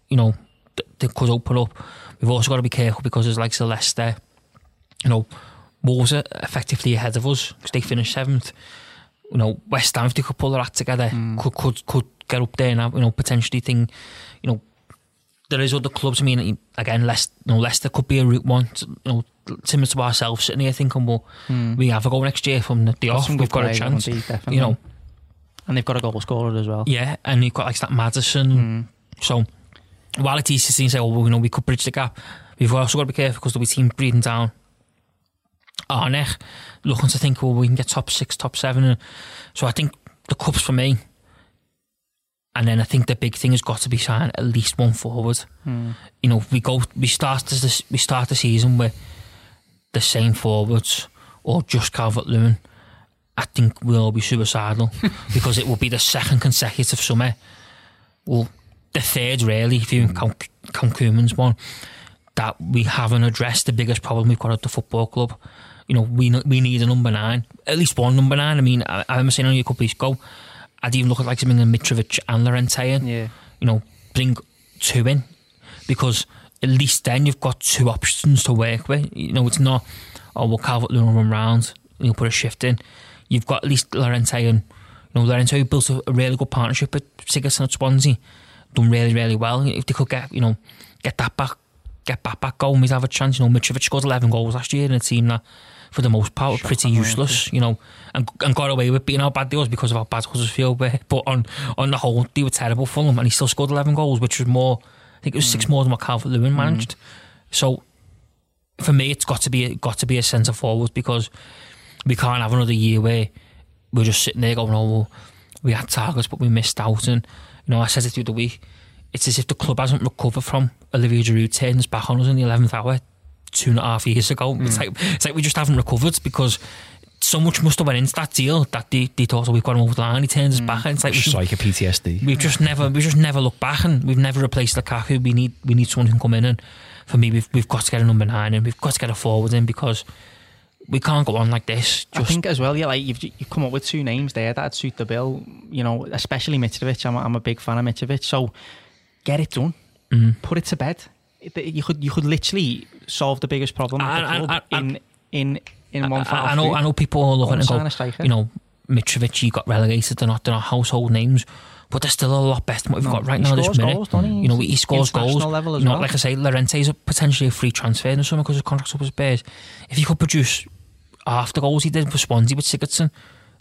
you know, th- they could open up. We've also got to be careful because there's like Leicester, you know, Wolves are effectively ahead of us because they finished seventh. You know, West Ham, if they could pull their hat together, mm. could could could get up there and, you know, potentially think, you know, there is other clubs. I mean, again, Leicester, you know, Leicester could be a route one, to, you know, similar to ourselves sitting here thinking, well, mm. we have a go next year from the, the off. We've got a chance, be, you know, and they've got a goal scorer as well. Yeah, and you've got like that Maddison. Mm. So while it's easy to see and say, oh, well, you know, we could bridge the gap, we've also got to be careful because there'll be teams breathing down our neck, looking to think, well, we can get top six, top seven. And so I think the cups for me. And then I think the big thing has got to be signing at least one forward. Mm. You know, we go, we start this, we start the season with the same forwards or just Calvert-Lewin. I think we'll be suicidal because it will be the second consecutive summer. Well, the third really, if you count Koeman's one, that we haven't addressed the biggest problem we've got at the football club. You know, we we need a number nine, at least one number nine. I mean, I, I remember saying only a couple weeks ago, I'd even look at like something in Mitrovic and Llorente in, yeah. you know, bring two in, because at least then you've got two options to work with. You know, it's not, oh, well, Calvert-Lewin will run round and you'll put a shift in. You've got at least Llorente in. You know, Llorente, who built a, a really good partnership with Sigurdsson at Swansea, done really, really well. If they could get, you know, get that back, get that back goal, we'd have a chance. You know, Mitrovic scored eleven goals last year in a team that, for the most part, were pretty useless, you know, and and got away with being how bad they was because of how bad Huddersfield were. But on, on the whole, they were terrible for them, and he still scored eleven goals, which was more, I think it was mm. six more than what Calvert-Lewin managed. Mm. So for me, it's got to be got to be a centre forward, because we can't have another year where we're just sitting there going, oh, well, we had targets but we missed out. And you know, I said it through the week, it's as if the club hasn't recovered from Olivier Giroud turning his back on us in the eleventh hour two and a half years ago. Mm. It's like it's like we just haven't recovered, because so much must have went into that deal that they, they thought, oh, we've got him over the line. He turns mm. us back, and it's like it's just like a P T S D. We've just never we just never looked back, and we've never replaced Lukaku. We need we need someone who can come in, and for me, we've we've got to get a number nine, and we've got to get a forward in, because we can't go on like this. Just, I think as well, yeah, like you've you've come up with two names there that'd suit the bill. You know, especially Mitrovic. I'm a, I'm a big fan of Mitrovic. So get it done, mm. put it to bed. You could you could literally solve the biggest problem at the club I, I, I, in in in I, one. I, I know I know people all looking and go, you know, Mitrovic, he got relegated. They're not they're not household names, but they're still a lot better than what we've no, got right now. This minute, goals, you know, he scores goals. Level as you know, well. Like I say, Llorente's potentially a free transfer in the summer because his contract's up with Spurs. If he could produce half the goals he did for Swansea with Sigurdsson,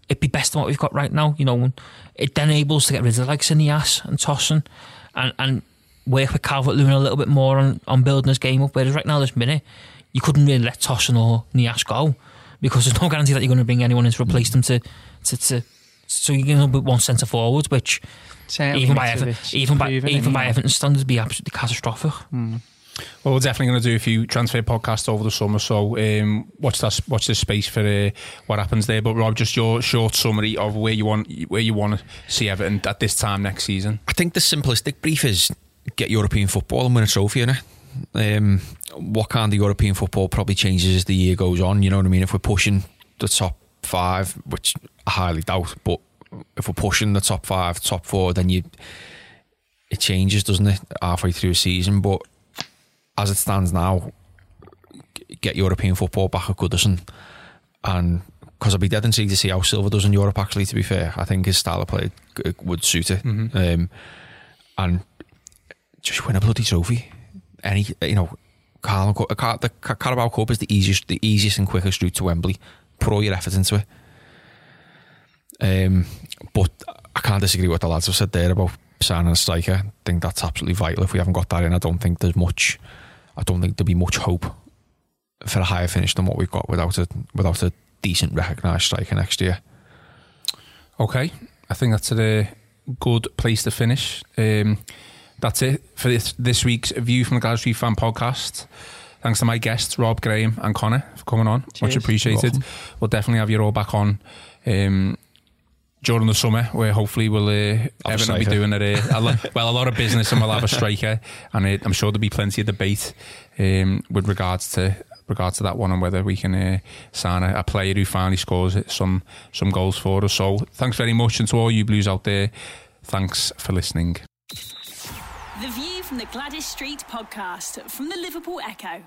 it'd be best than what we've got right now. You know, it then enables to get rid of like Sinias and Tosin, and and. work with Calvert-Lewin a little bit more on, on building his game up, whereas right now this minute you couldn't really let Tosin or Nias go because there's no guarantee that you're going to bring anyone in to replace them to, to, to so you're going to put one centre forward, which certainly even by Ever, even by even anymore. by Everton standards would be absolutely catastrophic. mm. Well, we're definitely going to do a few transfer podcasts over the summer, so um, watch that, watch this space for uh, what happens there. But Rob, just your short summary of where you want where you want to see Everton at this time next season. I think the simplistic brief is get European football and win a trophy in it. Um, what kind of European football probably changes as the year goes on, you know what I mean? If we're pushing the top five, which I highly doubt, but if we're pushing the top five, top four, then you it changes, doesn't it, halfway through a season? But as it stands now, get European football back at Goodison, and because I'd be dead intrigued to see how Silva does in Europe, actually, to be fair. I think his style of play would suit it. Mm-hmm. Um, and just win a bloody trophy. Any, you know, Carl, Carl, the Carabao Cup is the easiest, the easiest and quickest route to Wembley. Put all your effort into it. Um, but I can't disagree with what the lads have said there about signing a striker. I think that's absolutely vital. If we haven't got that in, I don't think there's much. I don't think there'll be much hope for a higher finish than what we've got without a without a decent recognised striker next year. Okay, I think that's a good place to finish. Um, That's it for this, this week's View from the Glasgow Fan podcast. Thanks to my guests, Rob, Graham and Connor, for coming on. Cheers. Much appreciated. We'll definitely have you all back on um, during the summer, where hopefully we'll uh, Everton will be doing it, uh, a lo- well a lot of business, and we'll have a striker, and uh, I'm sure there'll be plenty of debate um, with regards to regards to that one, and whether we can uh, sign a, a player who finally scores some some goals for us. So thanks very much, and to all you Blues out there, thanks for listening. The View from the Gladys Street Podcast from the Liverpool Echo.